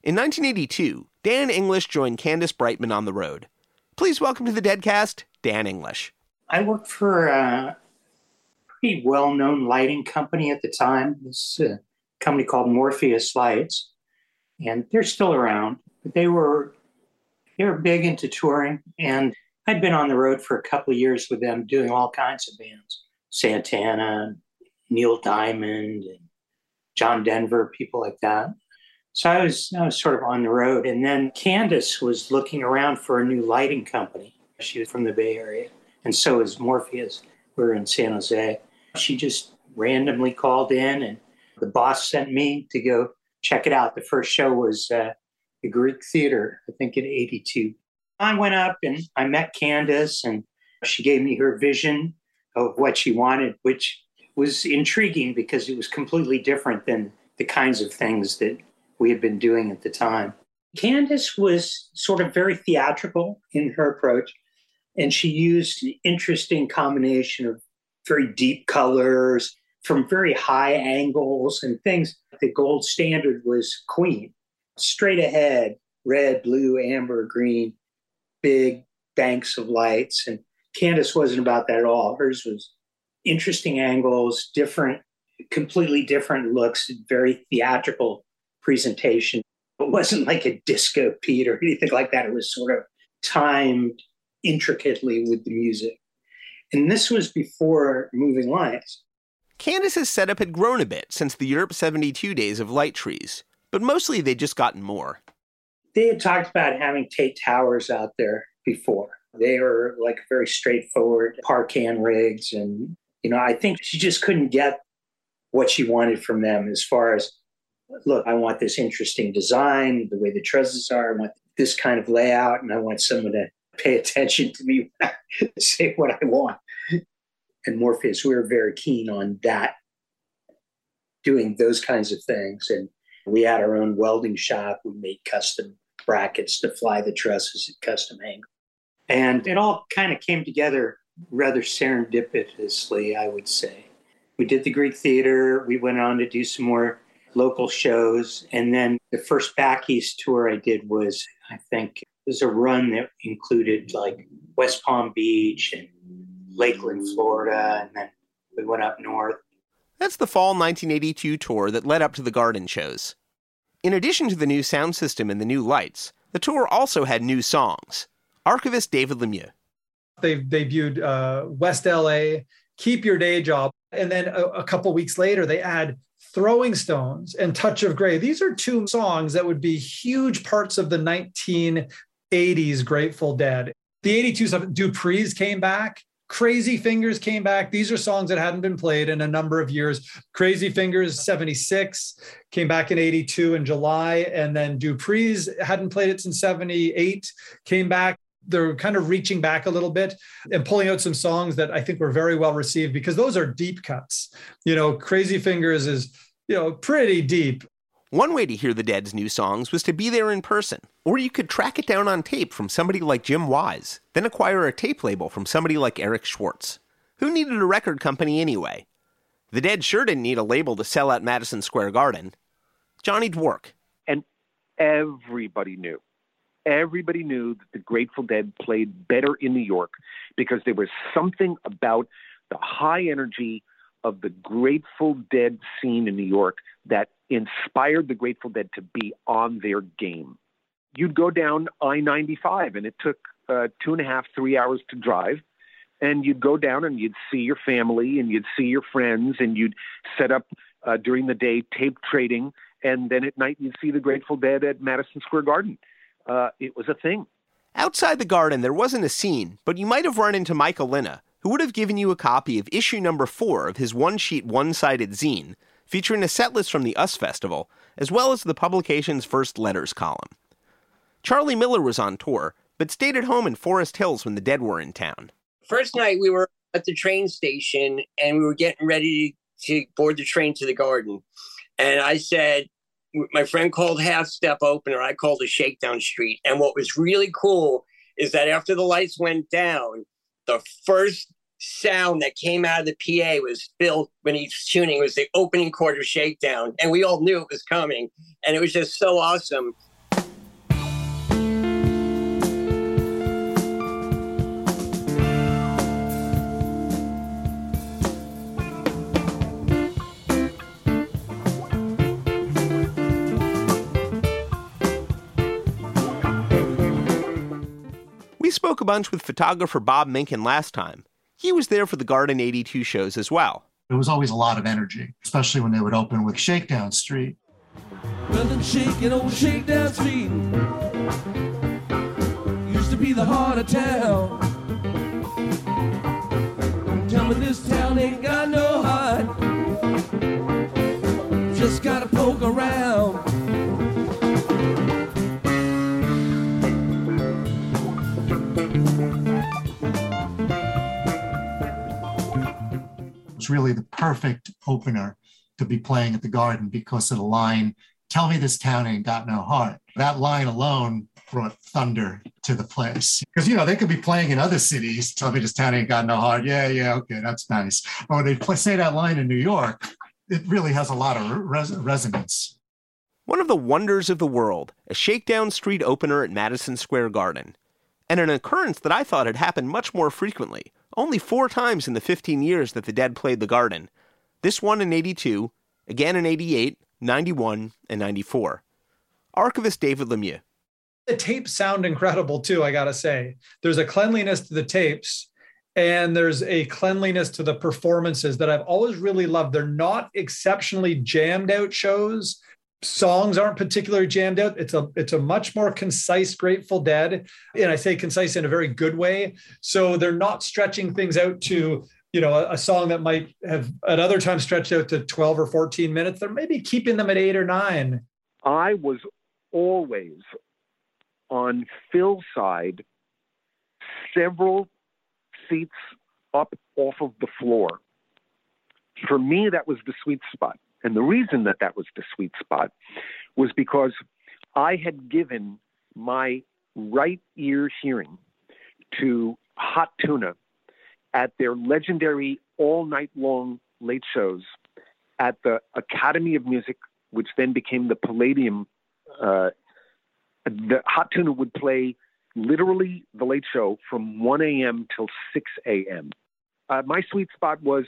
In 1982, Dan English joined Candace Brightman on the road. Please welcome to the Deadcast, Dan English. I worked for a pretty well-known lighting company at the time. It's a company called Morpheus Lights, and they're still around. But they were big into touring, and I'd been on the road for a couple of years with them doing all kinds of bands. Santana, Neil Diamond, and John Denver, people like that. So I was sort of on the road. And then Candace was looking around for a new lighting company. She was from the Bay Area, and so was Morpheus. We were in San Jose. She just randomly called in, and the boss sent me to go check it out. The first show was the Greek Theater, I think in 82. I went up and I met Candace, and she gave me her vision of what she wanted, which was intriguing because it was completely different than the kinds of things that we had been doing at the time. Candace was sort of very theatrical in her approach, and she used an interesting combination of very deep colors from very high angles and things. The gold standard was Queen. Straight ahead, red, blue, amber, green, big banks of lights. And Candace wasn't about that at all. Hers was interesting angles, different, completely different looks, very theatrical presentation. It wasn't like a disco beat or anything like that. It was sort of timed intricately with the music. And this was before moving lights. Candace's setup had grown a bit since the Europe 72 days of light trees, but mostly they'd just gotten more. They had talked about having Tate Towers out there before. They were like very straightforward Parkan rigs. And, you know, I think she just couldn't get what she wanted from them as far as, look, I want this interesting design, the way the trusses are. I want this kind of layout, and I want someone to pay attention to me, say what I want. And Morpheus, we were very keen on that, doing those kinds of things. And we had our own welding shop. We made custom brackets to fly the trusses at custom angles. And it all kind of came together rather serendipitously, I would say. We did the Greek Theater. We went on to do some more local shows. And then the first back east tour I did was, I think, it was a run that included like West Palm Beach and Lakeland, Florida. And then we went up north. That's the fall 1982 tour that led up to the Garden shows. In addition to the new sound system and the new lights, the tour also had new songs. Archivist David Lemieux. They've debuted West LA, Keep Your Day Job. And then a couple weeks later, they add Throwing Stones and Touch of Grey. These are two songs that would be huge parts of the 1980s Grateful Dead. The 82 stuff, Dupree's came back. Crazy Fingers came back. These are songs that hadn't been played in a number of years. Crazy Fingers, 76, came back in 82 in July. And then Dupree's hadn't played it since 78, came back. They're kind of reaching back a little bit and pulling out some songs that I think were very well received because those are deep cuts. You know, Crazy Fingers is, you know, pretty deep. One way to hear the Dead's new songs was to be there in person, or you could track it down on tape from somebody like Jim Wise, then acquire a tape label from somebody like Eric Schwartz. Who needed a record company anyway? The Dead sure didn't need a label to sell out Madison Square Garden. Johnny Dwork. And everybody knew. Everybody knew that the Grateful Dead played better in New York because there was something about the high energy of the Grateful Dead scene in New York that inspired the Grateful Dead to be on their game. You'd go down I-95, and it took 2.5, 3 hours to drive, and you'd go down and you'd see your family and you'd see your friends and you'd set up during the day tape trading, and then at night you'd see the Grateful Dead at Madison Square Garden. It was a thing. Outside the Garden, there wasn't a scene, but you might have run into Michael Linna, who would have given you a copy of issue number 4 of his one-sheet, one-sided zine, featuring a setlist from the US Festival, as well as the publication's first letters column. Charlie Miller was on tour, but stayed at home in Forest Hills when the Dead were in town. First night, we were at the train station, and we were getting ready to board the train to the Garden. And I said, my friend called Half Step Opener, I called it Shakedown Street. And what was really cool is that after the lights went down, the first sound that came out of the PA was Phil, when he's tuning, was the opening chord of Shakedown. And we all knew it was coming. And it was just so awesome. We spoke a bunch with photographer Bob Minkin last time. He was there for the Garden 82 shows as well. It was always a lot of energy, especially when they would open with Shakedown Street. London shaking, old Shakedown Street. Used to be the heart of town. I'm telling this town ain't got no heart. Just gotta poke around. Really the perfect opener to be playing at the Garden because of the line, "Tell me this town ain't got no heart." That line alone brought thunder to the place. Because, you know, they could be playing in other cities, "Tell me this town ain't got no heart." Yeah, okay, that's nice. But when they say that line in New York, it really has a lot of resonance. One of the wonders of the world, a Shakedown Street opener at Madison Square Garden. And an occurrence that I thought had happened much more frequently. Only 4 times in the 15 years that the Dead played the Garden. This one in 82, again in 88, 91, and 94. Archivist David Lemieux. The tapes sound incredible, too, I gotta say. There's a cleanliness to the tapes, and there's a cleanliness to the performances that I've always really loved. They're not exceptionally jammed out shows. Songs aren't particularly jammed out. It's a much more concise Grateful Dead. And I say concise in a very good way. So they're not stretching things out to, you know, a song that might have at other times stretched out to 12 or 14 minutes. They're maybe keeping them at 8 or 9. I was always on Phil's side, several seats up off of the floor. For me, that was the sweet spot. And the reason that was the sweet spot was because I had given my right ear hearing to Hot Tuna at their legendary all-night-long late shows at the Academy of Music, which then became the Palladium. The Hot Tuna would play literally the late show from 1 a.m. till 6 a.m. My sweet spot was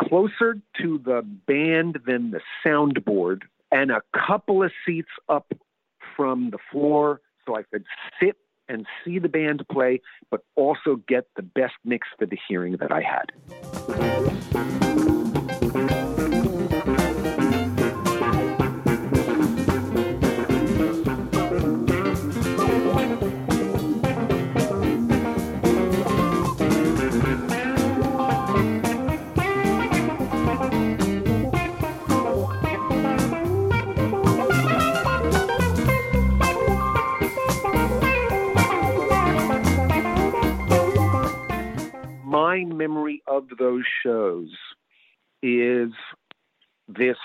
closer to the band than the soundboard and a couple of seats up from the floor so I could sit and see the band play, but also get the best mix for the hearing that I had. My memory of those shows is this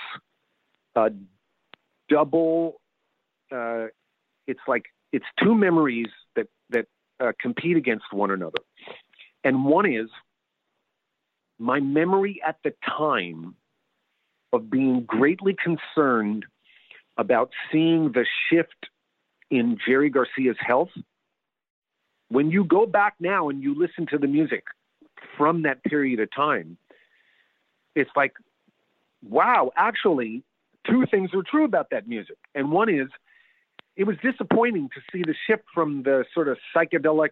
double. It's like it's two memories that compete against one another, and one is my memory at the time of being greatly concerned about seeing the shift in Jerry Garcia's health. When you go back now and you listen to the music from that period of time, it's like, wow, actually, two things are true about that music. And one is, it was disappointing to see the shift from the sort of psychedelic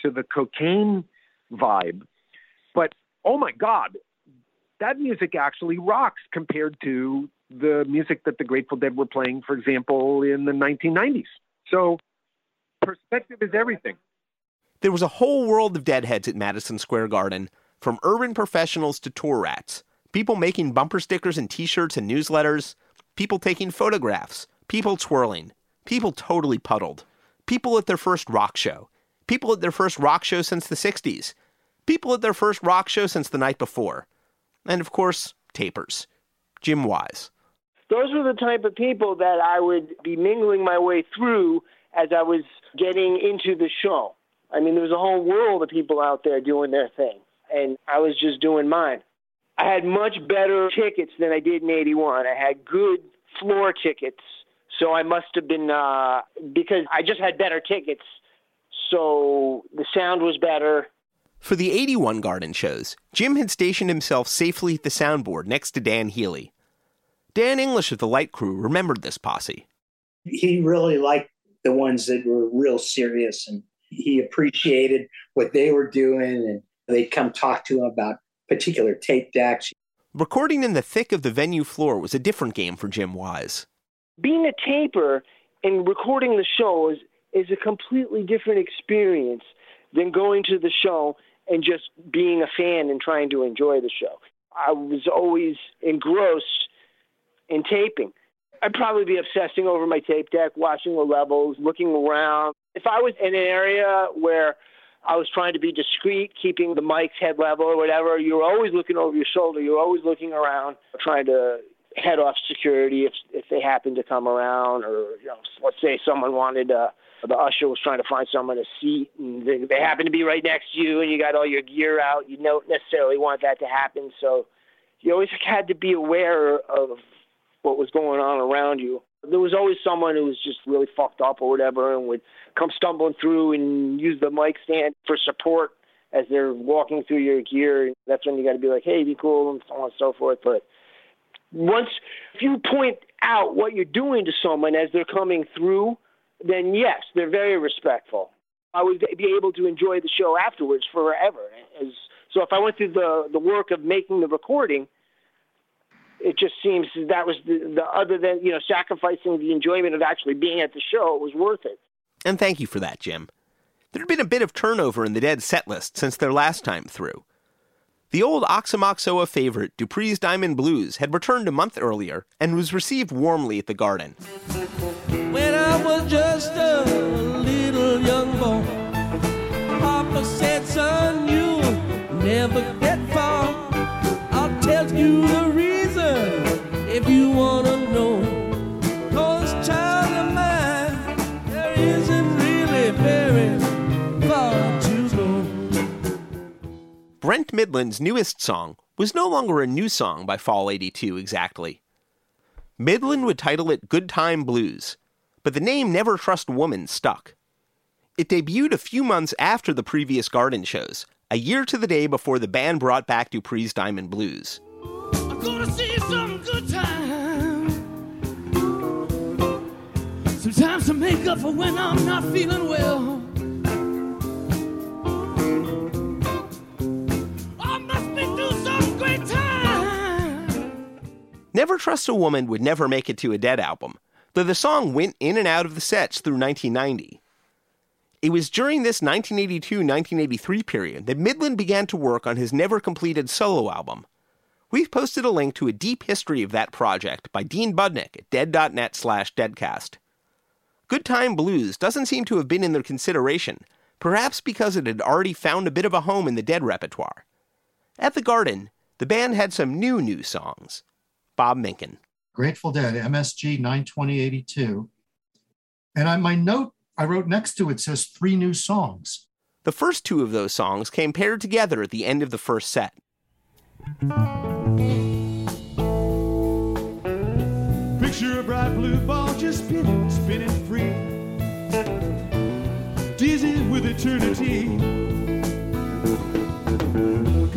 to the cocaine vibe. But, oh my God, that music actually rocks compared to the music that the Grateful Dead were playing, for example, in the 1990s. So perspective is everything. There was a whole world of deadheads at Madison Square Garden, from urban professionals to tour rats, people making bumper stickers and T-shirts and newsletters, people taking photographs, people twirling, people totally puddled, people at their first rock show, people at their first rock show since the 60s, people at their first rock show since the night before, and of course, tapers. Jim Wise. Those were the type of people that I would be mingling my way through as I was getting into the show. I mean, there was a whole world of people out there doing their thing, and I was just doing mine. I had much better tickets than I did in 81. I had good floor tickets, so I must have been, because I just had better tickets, so the sound was better. For the 81 Garden shows, Jim had stationed himself safely at the soundboard next to Dan Healy. Dan English of the Light Crew remembered this posse. He really liked the ones that were real serious, and he appreciated what they were doing, and they'd come talk to him about particular tape decks. Recording in the thick of the venue floor was a different game for Jim Wise. Being a taper and recording the show is a completely different experience than going to the show and just being a fan and trying to enjoy the show. I was always engrossed in taping. I'd probably be obsessing over my tape deck, watching the levels, looking around. If I was in an area where I was trying to be discreet, keeping the mic's head level or whatever, you're always looking over your shoulder. You're always looking around, trying to head off security if they happen to come around, or, you know, let's say someone wanted the usher was trying to find someone a seat, and they happen to be right next to you, and you got all your gear out. You don't necessarily want that to happen, so you always had to be aware of what was going on around you. There was always someone who was just really fucked up or whatever and would come stumbling through and use the mic stand for support as they're walking through your gear. That's when you got to be like, hey, be cool, and so on and so forth. But once you point out what you're doing to someone as they're coming through, then yes, they're very respectful. I would be able to enjoy the show afterwards forever. So if I went through the work of making the recording, it just seems that was the other than, you know, sacrificing the enjoyment of actually being at the show, it was worth it. And thank you for that, Jim. There'd been a bit of turnover in the Dead set list since their last time through. The old Oxymoxoa favorite, Dupree's Diamond Blues, had returned a month earlier and was received warmly at the Garden. When I was just a little young boy, Papa said, son, you'll never get far. I'll tell you the reason. If you want to know, cause child of mine, there isn't really very far to go. Brent Midland's newest song was no longer a new song by fall 82 exactly. Midland would title it Good Time Blues, but the name Never Trust Woman stuck. It debuted a few months after the previous Garden shows, a year to the day before the band brought back Dupree's Diamond Blues. I'm gonna see some good time. Sometimes I make up for when I'm not feeling well. Never Trust a Woman would never make it to a Dead album, though the song went in and out of the sets through 1990. It was during this 1982-1983 period that Midland began to work on his never-completed solo album. We've posted a link to a deep history of that project by Dean Budnick at dead.net/deadcast. Good Time Blues doesn't seem to have been in their consideration, perhaps because it had already found a bit of a home in the Dead repertoire. At the Garden, the band had some new songs. Bob Minkin. Grateful Dead, MSG 9/20/82. And on my note I wrote next to it says 3 new songs. The first 2 of those songs came paired together at the end of the first set. Picture a bright blue ball just spinning free. Dizzy with eternity.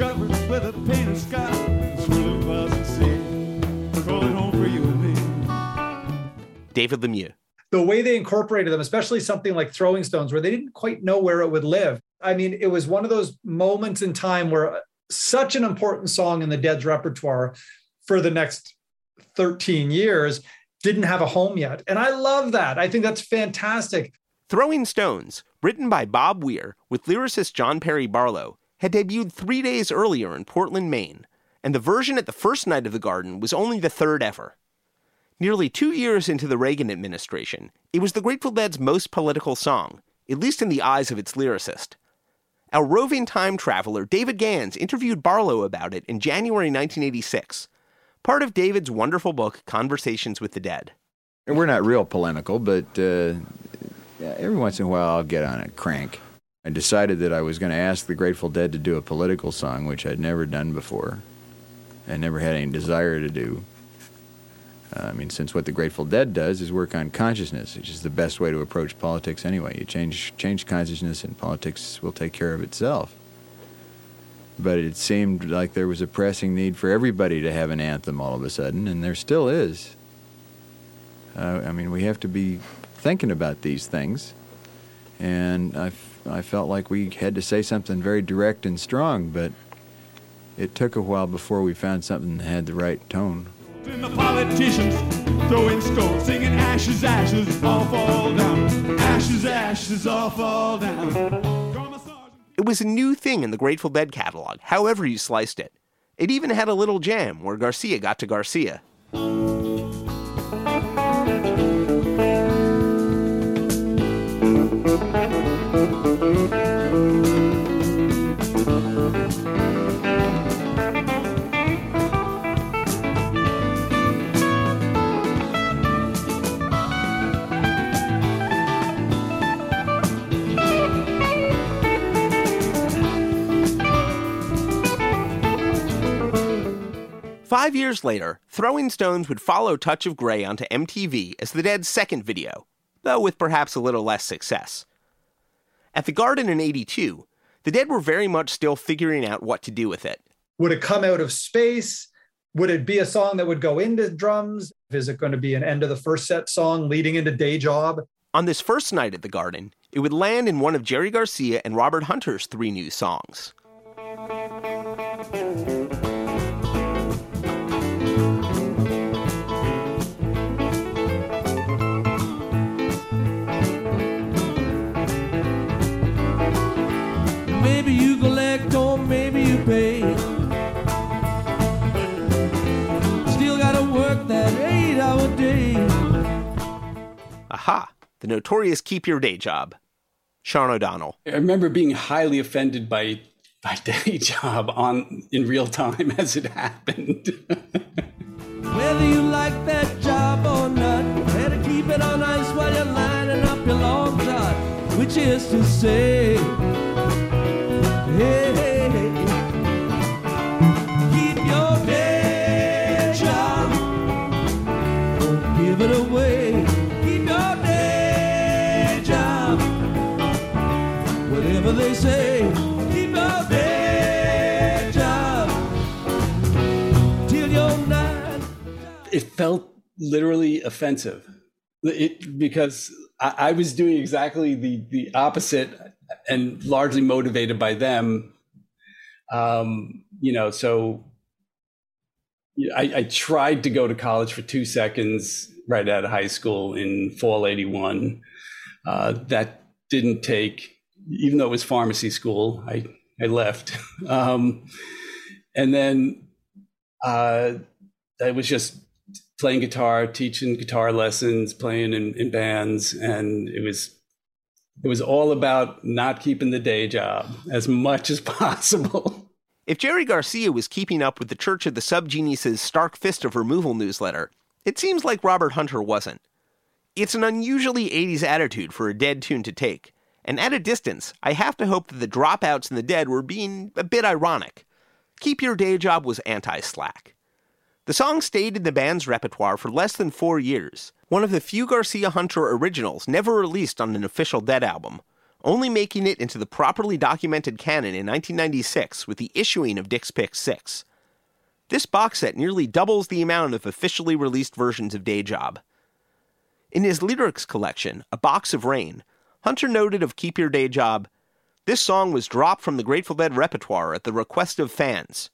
Covered with a paint of sky, swirling clouds and sea. Call it home for you and me. David Lemieux. The way they incorporated them, especially something like Throwing Stones, where they didn't quite know where it would live. I mean, it was one of those moments in time where such an important song in the Dead's repertoire for the next 13 years didn't have a home yet. And I love that. I think that's fantastic. Throwing Stones, written by Bob Weir with lyricist John Perry Barlow, had debuted 3 days earlier in Portland, Maine, and the version at the first night of the Garden was only the third ever. Nearly 2 years into the Reagan administration, it was the Grateful Dead's most political song, at least in the eyes of its lyricist. Our roving time traveler David Gans interviewed Barlow about it in January 1986, part of David's wonderful book, Conversations with the Dead. And we're not real polemical, but every once in a while I'll get on a crank. I decided that I was going to ask the Grateful Dead to do a political song, which I'd never done before. I never had any desire to do. I mean, since what the Grateful Dead does is work on consciousness, which is the best way to approach politics anyway. You change consciousness and politics will take care of itself. But it seemed like there was a pressing need for everybody to have an anthem all of a sudden, and there still is. I mean, we have to be thinking about these things. And I felt like we had to say something very direct and strong, but it took a while before we found something that had the right tone. And the politicians throwing stones, singing ashes, ashes, all fall down. Ashes, ashes, all fall down. It was a new thing in the Grateful Dead catalog, however you sliced it. It even had a little jam where Garcia got to Garcia. Five years later, Throwing Stones would follow Touch of Grey onto MTV as the Dead's second video, though with perhaps a little less success. At the Garden in 82, the Dead were very much still figuring out what to do with it. Would it come out of space? Would it be a song that would go into drums? Is it going to be an end of the first set song leading into Day Job? On this first night at the Garden, it would land in one of Jerry Garcia and Robert Hunter's 3 new songs. Aha, the notorious Keep Your Day Job. Sean O'Donnell. I remember being highly offended by Day Job in real time as it happened. Whether you like that job or not, you better keep it on ice while you're lining up your long shot, which is to say, hey, hey, hey. They say, keep your day job till you're not. It felt literally offensive because I was doing exactly the opposite and largely motivated by them. So I tried to go to college for 2 seconds right out of high school in fall '81. That didn't take, even though it was pharmacy school, I left. And then I was just playing guitar, teaching guitar lessons, playing in bands. And it was all about not keeping the day job as much as possible. If Jerry Garcia was keeping up with the Church of the Subgenius's Stark Fist of Removal newsletter, it seems like Robert Hunter wasn't. It's an unusually 80s attitude for a Dead tune to take, and at a distance, I have to hope that the dropouts in the Dead were being a bit ironic. Keep Your Day Job was anti-slack. The song stayed in the band's repertoire for less than 4 years, one of the few Garcia Hunter originals never released on an official Dead album, only making it into the properly documented canon in 1996 with the issuing of Dick's Pick 6. This box set nearly doubles the amount of officially released versions of Day Job. In his lyrics collection, A Box of Rain, Hunter noted of Keep Your Day Job, "This song was dropped from the Grateful Dead repertoire at the request of fans.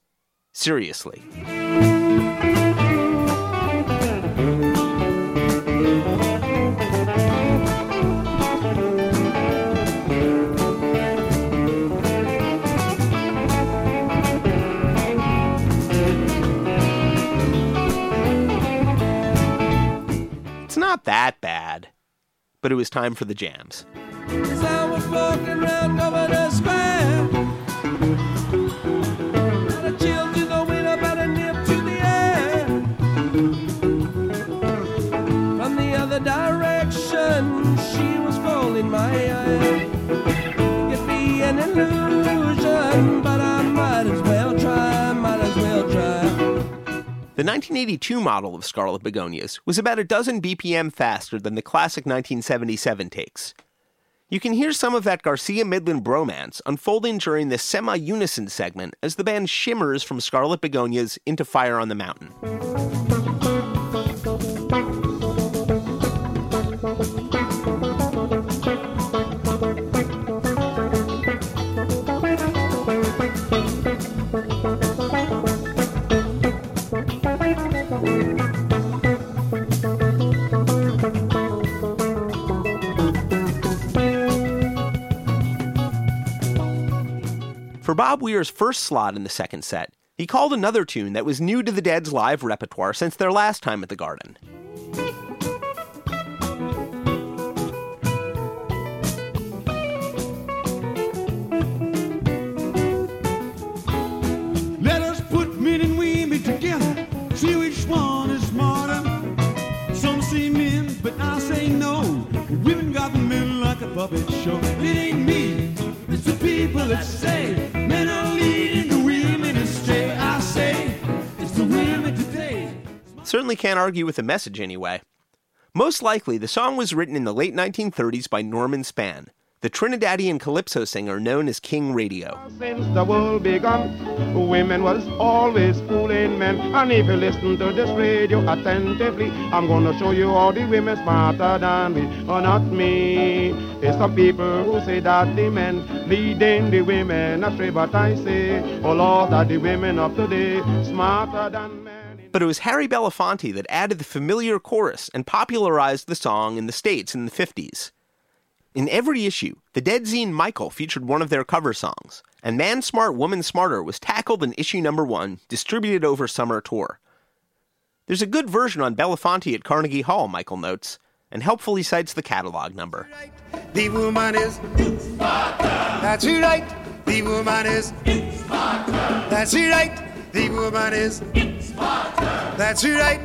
Seriously." Not that bad, but it was time for the jams. As I was walking around Governor Square, got a chill to the window, but a nip to the air. From the other direction, she was falling my eye. It could be an illusion, but I might as well try, might as well try. The 1982 model of Scarlet Begonias was about a dozen BPM faster than the classic 1977 takes. You can hear some of that Garcia-Midland bromance unfolding during the semi-unison segment as the band shimmers from Scarlet Begonias into Fire on the Mountain. For Bob Weir's first slot in the second set, he called another tune that was new to the Dead's live repertoire since their last time at the Garden. Let us put men and women together, see which one is smarter. Some say men, but I say no. Women got men like a puppet show. It ain't me, it's the people that say. Certainly can't argue with the message anyway. Most likely, the song was written in the late 1930s by Norman Spann, the Trinidadian calypso singer known as King Radio. Since the world began, women was always fooling men. And if you listen to this radio attentively, I'm gonna show you all the women smarter than me, or not me. There's some people who say that the men leading the women astray, but I say, oh Lord, are the women of today smarter than men. But it was Harry Belafonte that added the familiar chorus and popularized the song in the States in the 50s. In every issue, the Dead zine Michael featured one of their cover songs, and Man Smart, Woman Smarter was tackled in issue number 1, distributed over summer tour. There's a good version on Belafonte at Carnegie Hall, Michael notes, and helpfully cites the catalog number. The woman is smarter. That's right. The woman is smarter. That's right. The woman is smarter. That's right.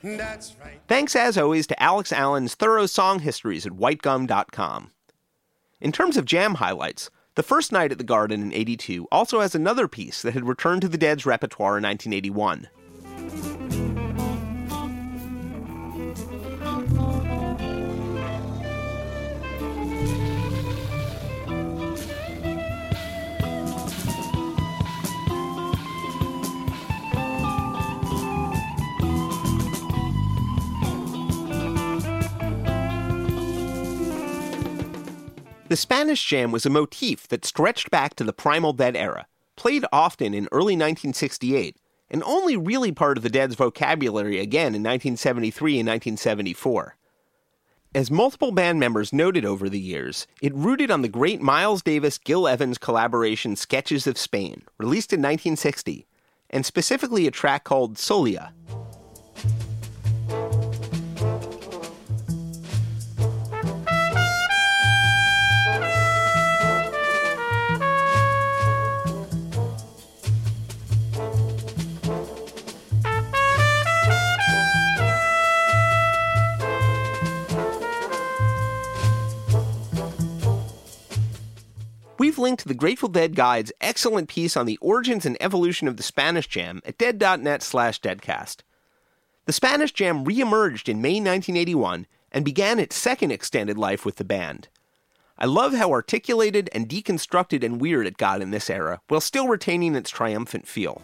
That's right. Thanks, as always, to Alex Allen's thorough song histories at whitegum.com. In terms of jam highlights, the first night at the Garden in 82 also has another piece that had returned to the Dead's repertoire in 1981. The Spanish Jam was a motif that stretched back to the primal Dead era, played often in early 1968, and only really part of the Dead's vocabulary again in 1973 and 1974. As multiple band members noted over the years, it rooted on the great Miles Davis-Gil Evans collaboration Sketches of Spain, released in 1960, and specifically a track called Solia. We've linked the Grateful Dead Guide's excellent piece on the origins and evolution of the Spanish Jam at dead.net/deadcast. The Spanish Jam reemerged in May 1981 and began its second extended life with the band. I love how articulated and deconstructed and weird it got in this era, while still retaining its triumphant feel.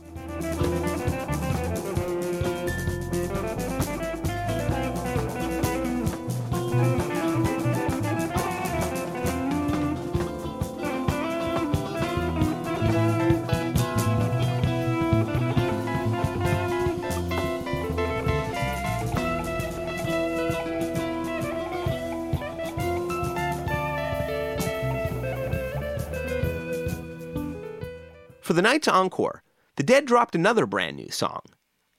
For the night's encore, the Dead dropped another brand new song.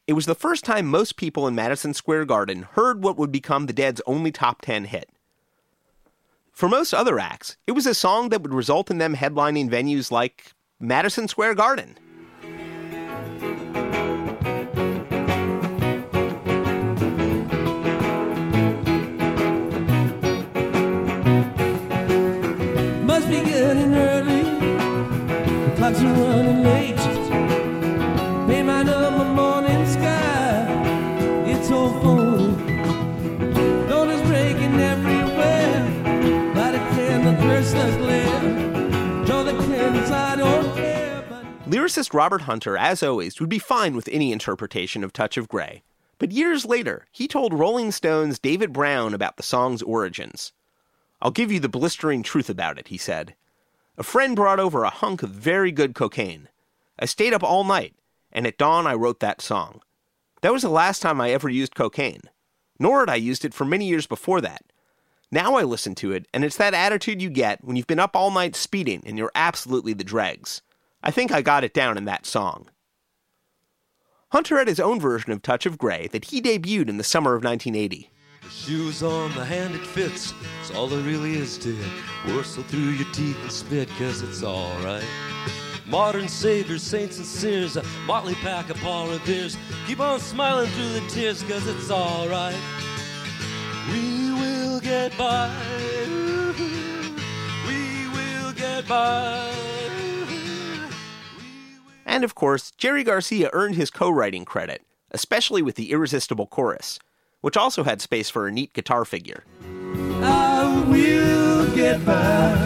It was the first time most people in Madison Square Garden heard what would become the Dead's only top 10 hit. For most other acts, it was a song that would result in them headlining venues like Madison Square Garden. Must be good and early. Clocks are running late. Paint my number morning sky. It's so full. Dawn is breaking everywhere. Light a candle, Christmas glare. Draw the candles, I don't care. Lyricist Robert Hunter, as always, would be fine with any interpretation of Touch of Grey. But years later, he told Rolling Stone's David Brown about the song's origins. "I'll give you the blistering truth about it," he said. "A friend brought over a hunk of very good cocaine. I stayed up all night, and at dawn I wrote that song. That was the last time I ever used cocaine. Nor had I used it for many years before that. Now I listen to it, and it's that attitude you get when you've been up all night speeding and you're absolutely the dregs. I think I got it down in that song." Hunter had his own version of Touch of Grey that he debuted in the summer of 1980. The shoes on, the hand it fits, it's all there really is to it. Whistle through your teeth and spit, cause it's alright. Modern saviors, saints and sinners, a motley pack of volunteers. Keep on smiling through the tears, cause it's alright. We will get by. We will get by. And of course, Jerry Garcia earned his co-writing credit, especially with the irresistible chorus, which also had space for a neat guitar figure. I will get by.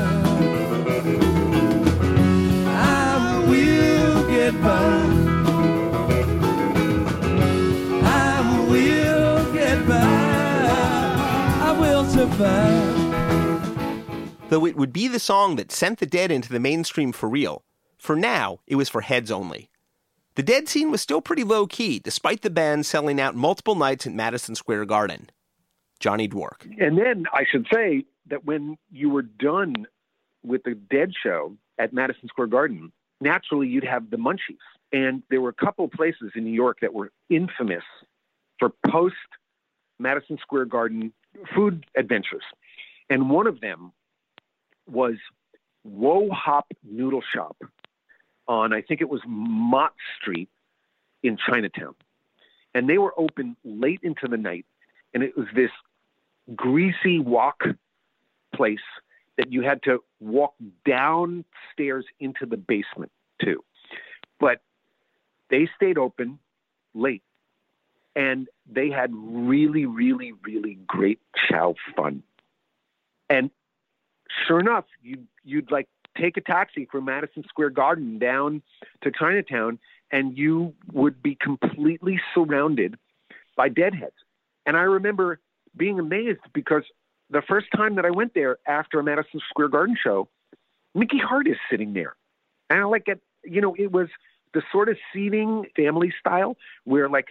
I will get by. I will get by. I will survive. Though it would be the song that sent the Dead into the mainstream for real, for now, it was for heads only. The Dead scene was still pretty low-key, despite the band selling out multiple nights at Madison Square Garden. Johnny Dwork. And then I should say that when you were done with the Dead show at Madison Square Garden, naturally you'd have the munchies. And there were a couple places in New York that were infamous for post-Madison Square Garden food adventures. And one of them was Wohop Noodle Shop on, I think it was Mott Street in Chinatown. And they were open late into the night. And it was this greasy walk place that you had to walk downstairs into the basement too. But they stayed open late. And they had really, really, really great chow fun. And sure enough, you'd like take a taxi from Madison Square Garden down to Chinatown, and you would be completely surrounded by deadheads. And I remember being amazed because the first time that I went there after a Madison Square Garden show, Mickey Hart is sitting there. And I like it, you know, it was the sort of seating family style where like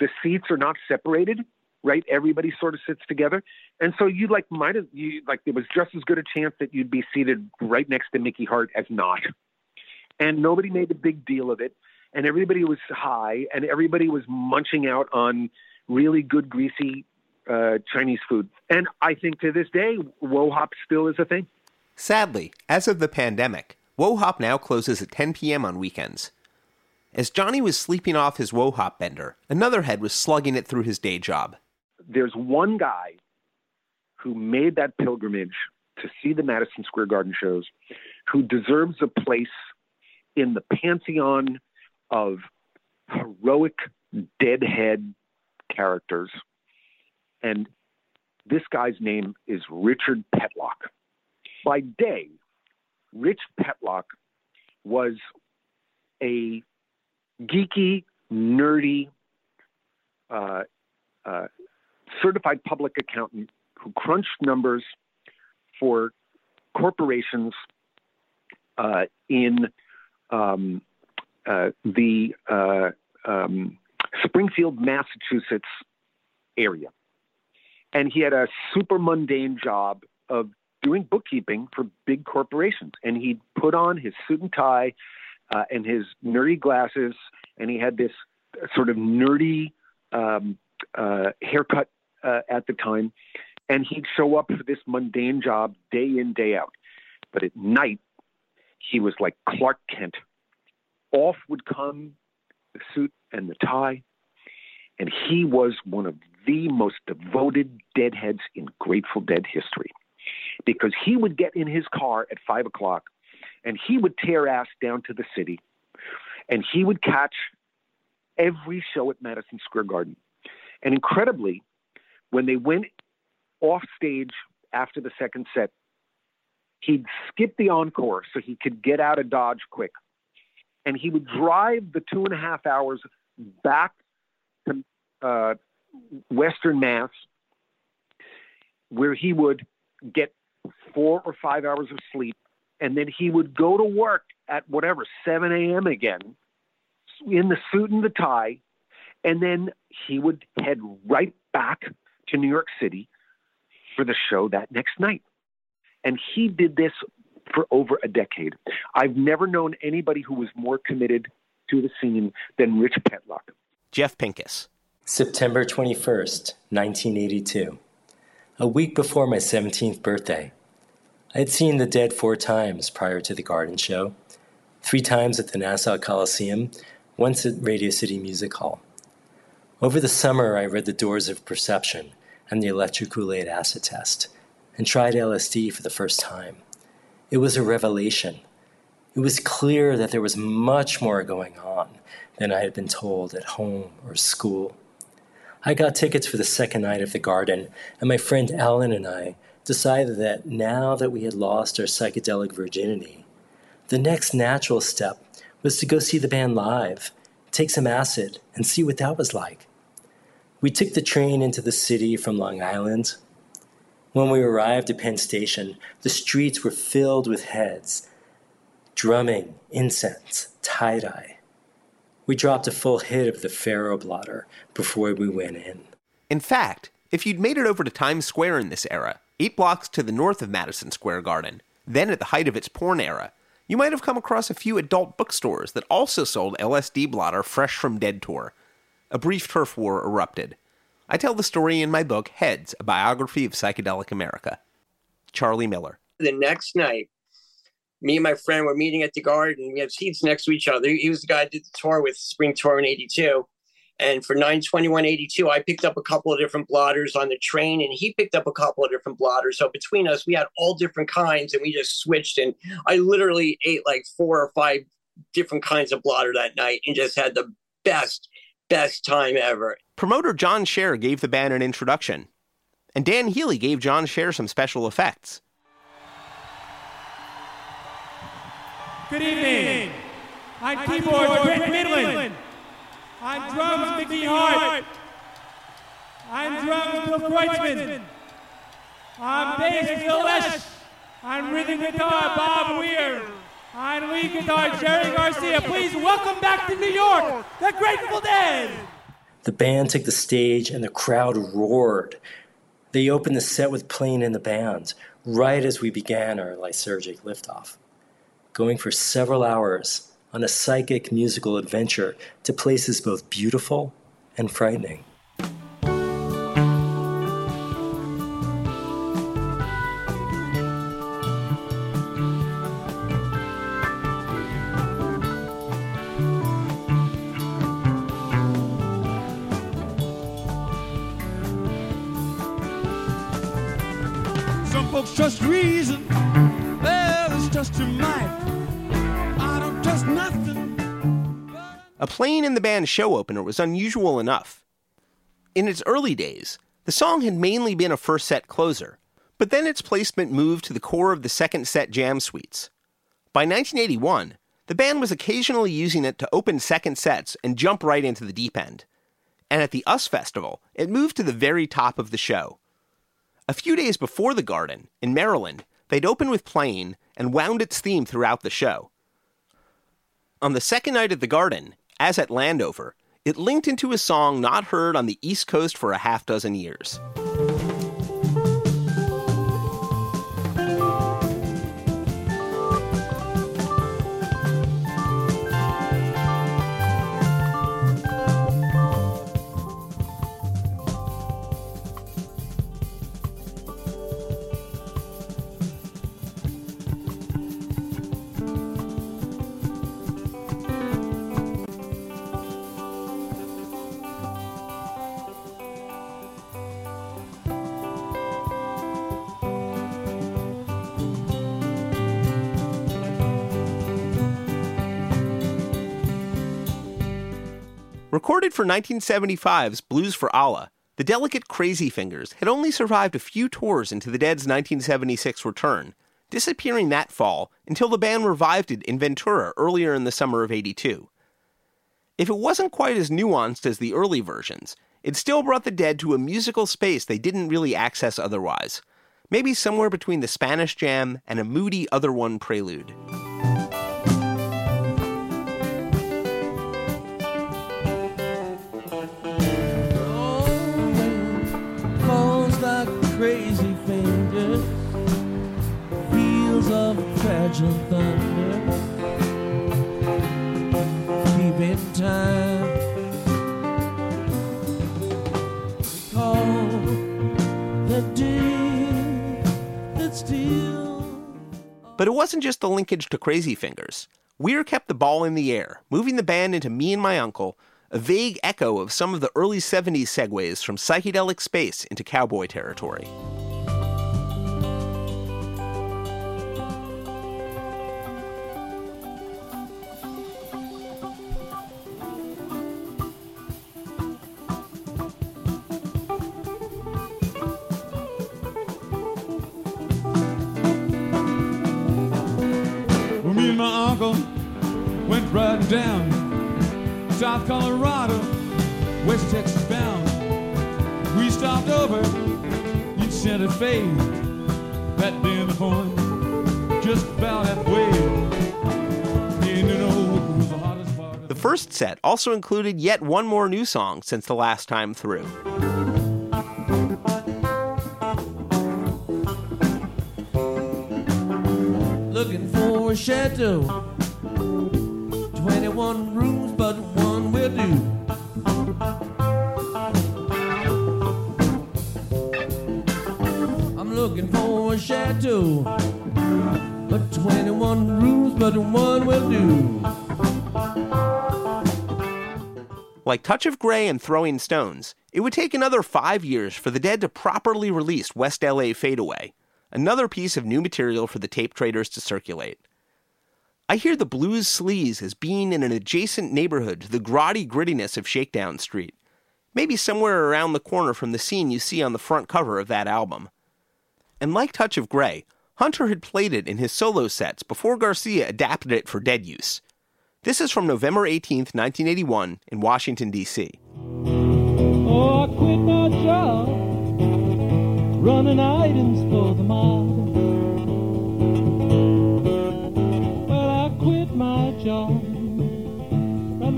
the seats are not separated, right? Everybody sort of sits together. And so you like might have, you like, there was just as good a chance that you'd be seated right next to Mickey Hart as not. And nobody made a big deal of it. And everybody was high and everybody was munching out on really good, greasy Chinese food. And I think to this day, WoHop still is a thing. Sadly, as of the pandemic, WoHop now closes at 10 p.m. on weekends. As Johnny was sleeping off his WoHop bender, another head was slugging it through his day job. There's one guy who made that pilgrimage to see the Madison Square Garden shows who deserves a place in the pantheon of heroic deadhead characters. And this guy's name is Richard Petlock. By day, Rich Petlock was a geeky, nerdy, certified public accountant who crunched numbers for corporations in the Springfield, Massachusetts area. And he had a super mundane job of doing bookkeeping for big corporations. And he'd put on his suit and tie and his nerdy glasses, and he had this sort of nerdy haircut at the time. And he'd show up for this mundane job day in, day out. But at night, he was like Clark Kent. Off would come the suit and the tie, and he was one of the most devoted deadheads in Grateful Dead history, because he would get in his car at 5 o'clock and he would tear ass down to the city and he would catch every show at Madison Square Garden. And incredibly, when they went off stage after the second set, he'd skip the encore so he could get out of Dodge quick. And he would drive the 2.5 hours back to Western Mass, where he would get 4 or 5 hours of sleep. And then he would go to work at whatever, 7 a.m. again, in the suit and the tie. And then he would head right back to New York City for the show that next night. And he did this for over a decade. I've never known anybody who was more committed to the scene than Rich Petlock. Jeff Pincus. September 21st, 1982. A week before my 17th birthday. I had seen the Dead 4 times prior to the Garden show. 3 times at the Nassau Coliseum, once at Radio City Music Hall. Over the summer, I read The Doors of Perception and The Electric Kool-Aid Acid Test, and tried LSD for the first time. It was a revelation. It was clear that there was much more going on than I had been told at home or school. I got tickets for the second night of the Garden, and my friend Alan and I decided that now that we had lost our psychedelic virginity, the next natural step was to go see the band live, take some acid, and see what that was like. We took the train into the city from Long Island. When we arrived at Penn Station, the streets were filled with heads, drumming, incense, tie-dye. We dropped a full hit of the Pharaoh blotter before we went in. In fact, if you'd made it over to Times Square in this era, 8 blocks to the north of Madison Square Garden, then at the height of its porn era, you might have come across a few adult bookstores that also sold LSD blotter fresh from Dead Tour. A brief turf war erupted. I tell the story in my book, Heads, A Biography of Psychedelic America. Charlie Miller. The next night, me and my friend were meeting at the Garden. We had seats next to each other. He was the guy that did the tour with, Spring Tour in 82. And for 9/21/82, I picked up a couple of different blotters on the train, and he picked up a couple of different blotters. So between us, we had all different kinds, and we just switched. And I literally ate like 4 or 5 different kinds of blotter that night and just had the best time ever. Promoter John Scher gave the band an introduction, and Dan Healy gave John Scher some special effects. Good evening. On keyboard, Brent Midland. On drums, Mickey Hart. On drums, Bill Kreutzmann. On bass, Phil Lesh. On rhythm guitar, Bob Weir. On lead guitar, Jerry Garcia. Please welcome back to New York, the Grateful Dead. The band took the stage and the crowd roared. They opened the set with Playing in the Band, right as we began our lysergic liftoff, going for several hours on a psychic musical adventure to places both beautiful and frightening. Trust reason, others trust your mind. I don't trust nothing. A Playing in the Band show opener was unusual enough. In its early days, the song had mainly been a first set closer, but then its placement moved to the core of the second set jam suites. By 1981, the band was occasionally using it to open second sets and jump right into the deep end. And at the US Festival, it moved to the very top of the show. A few days before the Garden, in Maryland, they'd opened with Playing and wound its theme throughout the show. On the second night at the Garden, as at Landover, it linked into a song not heard on the East Coast for a half dozen years. Recorded for 1975's Blues for Allah, the delicate Crazy Fingers had only survived a few tours into the Dead's 1976 return, disappearing that fall until the band revived it in Ventura earlier in the summer of '82. If it wasn't quite as nuanced as the early versions, it still brought the Dead to a musical space they didn't really access otherwise, maybe somewhere between the Spanish Jam and a moody Other One prelude. Crazy fingers, heels of fragile thunder, keeping time. Recall the day that steals. But it wasn't just the linkage to Crazy Fingers. Weir kept the ball in the air, moving the band into Me and My Uncle, a vague echo of some of the early 70s segues from psychedelic space into cowboy territory. Me and my uncle went riding down South Colorado, West Texas bound. We stopped over in Santa Fe, that day in the morning, just about halfway. Was the hottest part. The first set also included yet one more new song since the last time through. Looking for a shadow, 21 rooms, but do. I'm looking for a shadow, but 21 rooms, but one will do. Like Touch of Grey and Throwing Stones, it would take another 5 years for the Dead to properly release West LA Fadeaway, another piece of new material for the tape traders to circulate. I hear the blues sleaze as being in an adjacent neighborhood to the grotty grittiness of Shakedown Street, maybe somewhere around the corner from the scene you see on the front cover of that album. And like Touch of Grey, Hunter had played it in his solo sets before Garcia adapted it for Dead use. This is from November 18, 1981, in Washington, D.C. Oh, I quit my job, running items for the mob.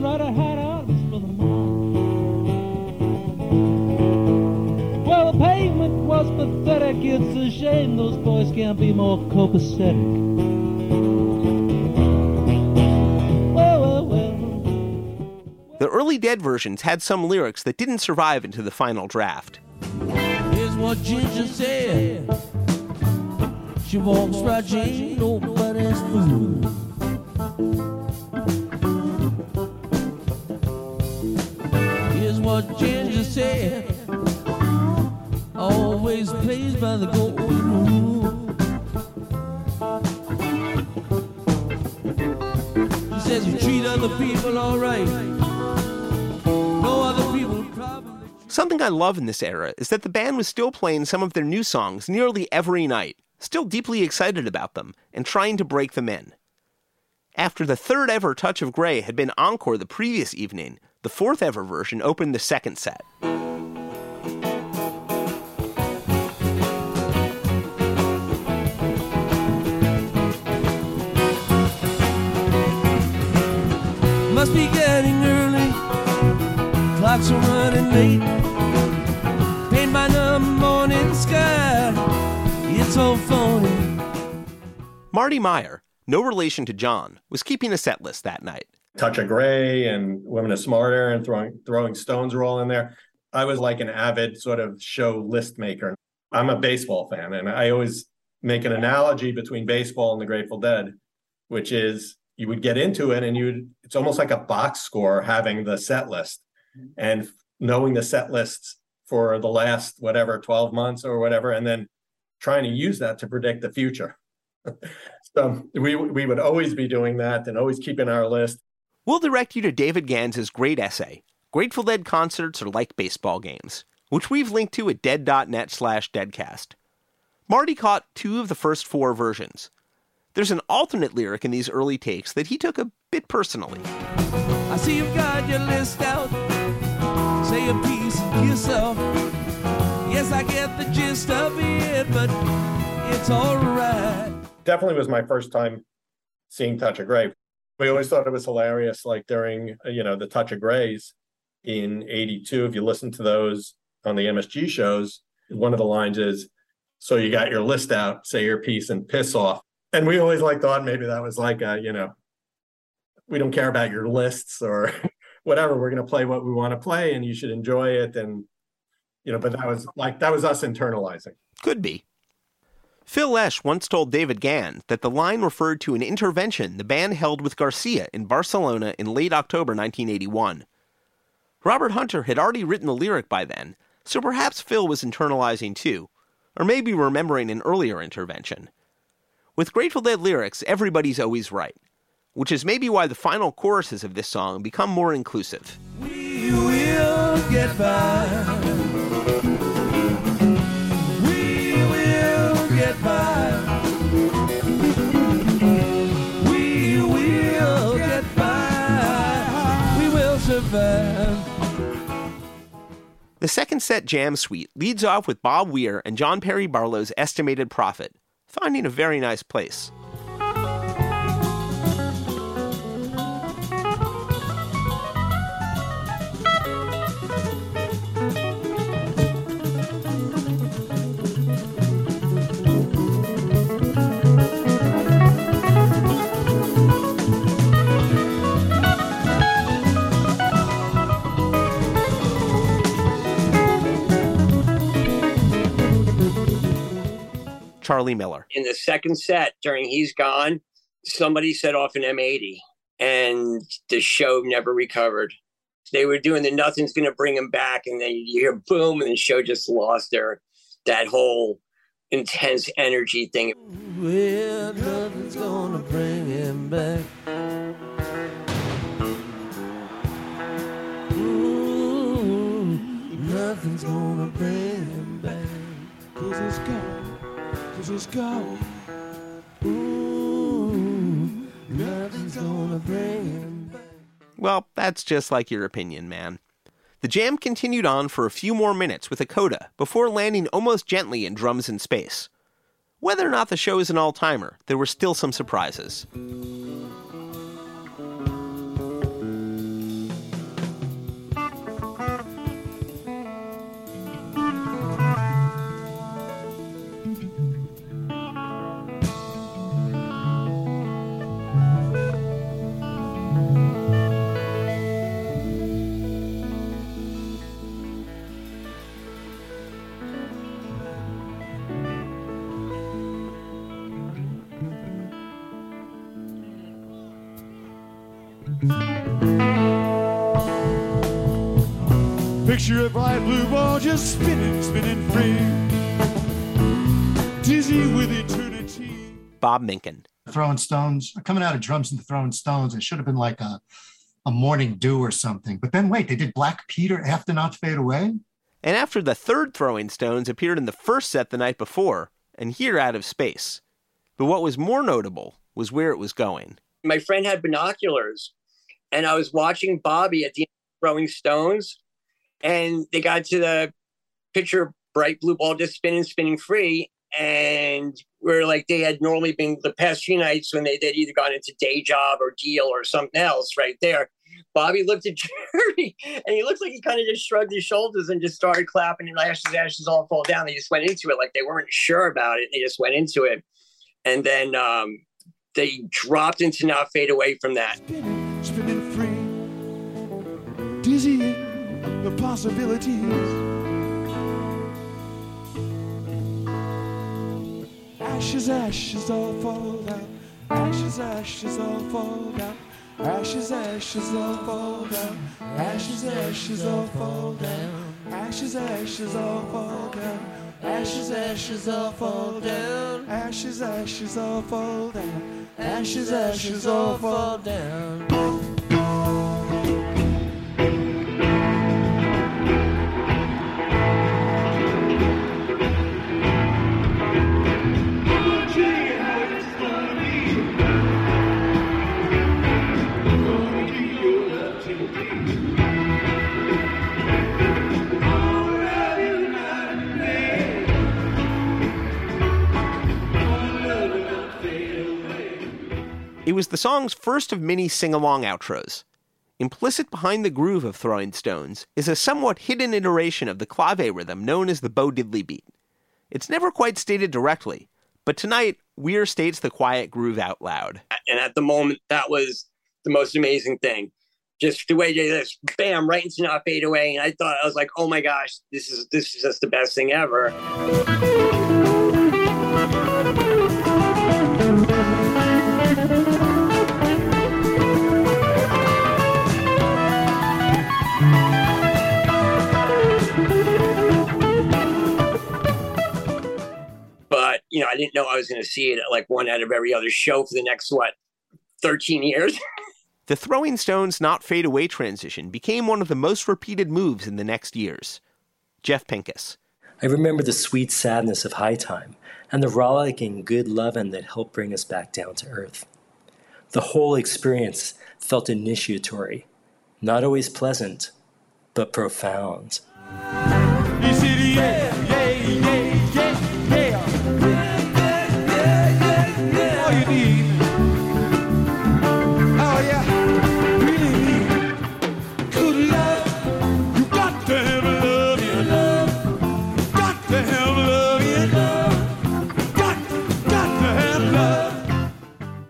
right I had arms for the moon. Well, the pavement was pathetic. It's a shame those boys can't be more copacetic. Well, well, well. The early Dead versions had some lyrics that didn't survive into the final draft. Here's what Ginger said. She walks right, she ain't nobody's fool. Here's what Ginger said. Always plays by the golden rule. She says you treat other people all right. No other people probably... Something I love in this era is that the band was still playing some of their new songs nearly every night, still deeply excited about them, and trying to break them in. After the third-ever Touch of Grey had been encored the previous evening, the fourth-ever version opened the second set. Must be getting early, clocks are running late, paint by the morning sky. So phony. Marty Meyer, no relation to John, was keeping a set list that night. Touch of Grey and Women Are Smarter and Throwing Stones were all in there. I was like an avid sort of show list maker. I'm a baseball fan, and I always make an analogy between baseball and the Grateful Dead, which is you would get into it and it's almost like a box score having the set list and knowing the set lists for the last, 12 months or whatever, and then trying to use that to predict the future. So we would always be doing that and always keeping our list. We'll direct you to David Gans's great essay, Grateful Dead Concerts Are Like Baseball Games, which we've linked to at dead.net/deadcast. Marty caught two of the first four versions. There's an alternate lyric in these early takes that he took a bit personally. I see you've got your list out. Say a piece yourself. Yes, I get the gist of it, but it's all right. Definitely was my first time seeing Touch of Grey. We always thought it was hilarious, like during, the Touch of Greys in 82. If you listen to those on the MSG shows, one of the lines is, so you got your list out, say your piece and piss off. And we always thought maybe that was like, we don't care about your lists or whatever. We're going to play what we want to play and you should enjoy it. And but that was us internalizing. Could be. Phil Lesh once told David Gans that the line referred to an intervention the band held with Garcia in Barcelona in late October 1981. Robert Hunter had already written the lyric by then, so perhaps Phil was internalizing too, or maybe remembering an earlier intervention. With Grateful Dead lyrics, everybody's always right, which is maybe why the final choruses of this song become more inclusive. We will get by. The second set jam suite leads off with Bob Weir and John Perry Barlow's Estimated Profit, finding a very nice place. Charlie Miller. In the second set during He's Gone, somebody set off an M80 and the show never recovered. They were doing the Nothing's Gonna Bring Him Back, and then you hear boom, and the show just lost that whole intense energy thing. Well, nothing's gonna bring him back. Ooh, nothing's gonna bring him back. 'Cause he's gone. Ooh, nothing's gonna bring him back. Well, that's just like your opinion, man. The jam continued on for a few more minutes with a coda before landing almost gently in Drums in Space. Whether or not the show is an all-timer, there were still some surprises. Picture a bright blue ball just spinning, spinning free. Dizzy with eternity. Bob Minkin. Throwing Stones. Coming out of drums and the Throwing Stones, it should have been like a Morning Dew or something. But then wait, they did Black Peter after Not Fade Away? And after the third Throwing Stones appeared in the first set the night before, and here Out of Space. But what was more notable was where it was going. My friend had binoculars, and I was watching Bobby at the end of Throwing Stones. And they got to the picture, bright blue ball, just spinning, spinning free. And we're like, they had normally been the past few nights when they'd either gone into day job or deal or something else right there. Bobby looked at Jerry and he looked like he kind of just shrugged his shoulders and just started clapping and ashes all fall down. They just went into it like they weren't sure about it. They just went into it. And then they dropped into Not Fade Away from that. Spinning, spinning free, dizzy. The possibilities. Ashes, ashes, all fall down. Ashes, ashes, all fall down. Ashes, ashes, all fall down. Ashes, ashes, all fall down. Ashes, ashes, all fall down. Ashes, ashes, all fall down. Ashes, ashes, all fall down. Ashes, ashes, all fall down. It was the song's first of many sing-along outros. Implicit behind the groove of Throwing Stones is a somewhat hidden iteration of the clave rhythm known as the Bo Diddley beat. It's never quite stated directly, but tonight, Weir states the quiet groove out loud. And at the moment, that was the most amazing thing. Just the way they just, bam, right into Not Fade Away. And I thought, I was like, oh my gosh, this is just the best thing ever. But, you know, I didn't know I was going to see it at like one out of every other show for the next, 13 years? The Throwing Stones Not Fade Away transition became one of the most repeated moves in the next years. Jeff Pincus. I remember the sweet sadness of High Time and the rollicking good lovin' that helped bring us back down to earth. The whole experience felt initiatory, not always pleasant, but profound. Yeah.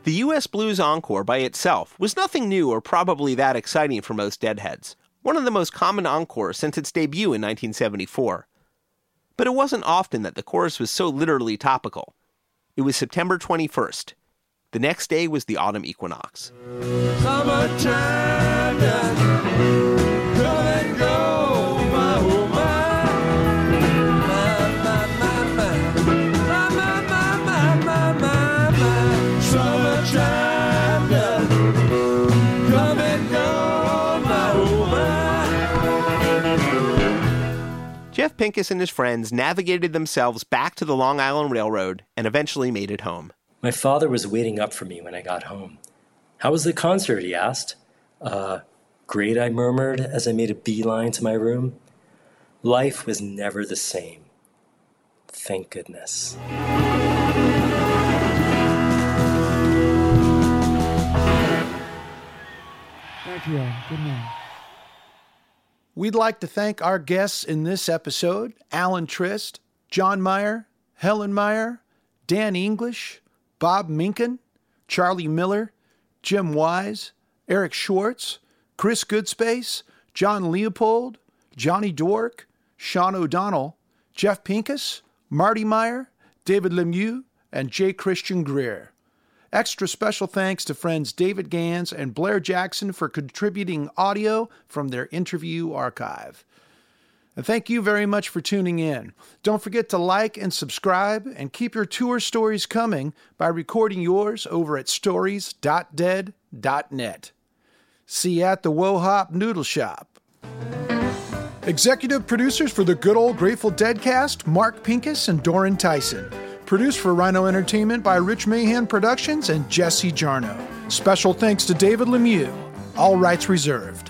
The U.S. Blues Encore by itself was nothing new or probably that exciting for most Deadheads, one of the most common encores since its debut in 1974. But it wasn't often that the chorus was so literally topical. It was September 21st. The next day was the autumn equinox. Summertime does come and go. Jeff Pincus and his friends navigated themselves back to the Long Island Railroad and eventually made it home. My father was waiting up for me when I got home. How was the concert, he asked. Great, I murmured as I made a beeline to my room. Life was never the same. Thank goodness. Thank you. Good night. We'd like to thank our guests in this episode, Alan Trist, John Meyer, Helen Meyer, Dan English, Bob Minkin, Charlie Miller, Jim Wise, Eric Schwartz, Chris Goodspace, John Leopold, Johnny Dork, Sean O'Donnell, Jeff Pincus, Marty Meyer, David Lemieux, and J. Christian Greer. Extra special thanks to friends David Gans and Blair Jackson for contributing audio from their interview archive. And thank you very much for tuning in. Don't forget to like and subscribe, and keep your tour stories coming by recording yours over at stories.dead.net. See you at the Wohop Noodle Shop. Executive producers for the Good Old Grateful Dead cast, Mark Pincus and Doran Tyson. Produced for Rhino Entertainment by Rich Mahan Productions and Jesse Jarno. Special thanks to David Lemieux. All rights reserved.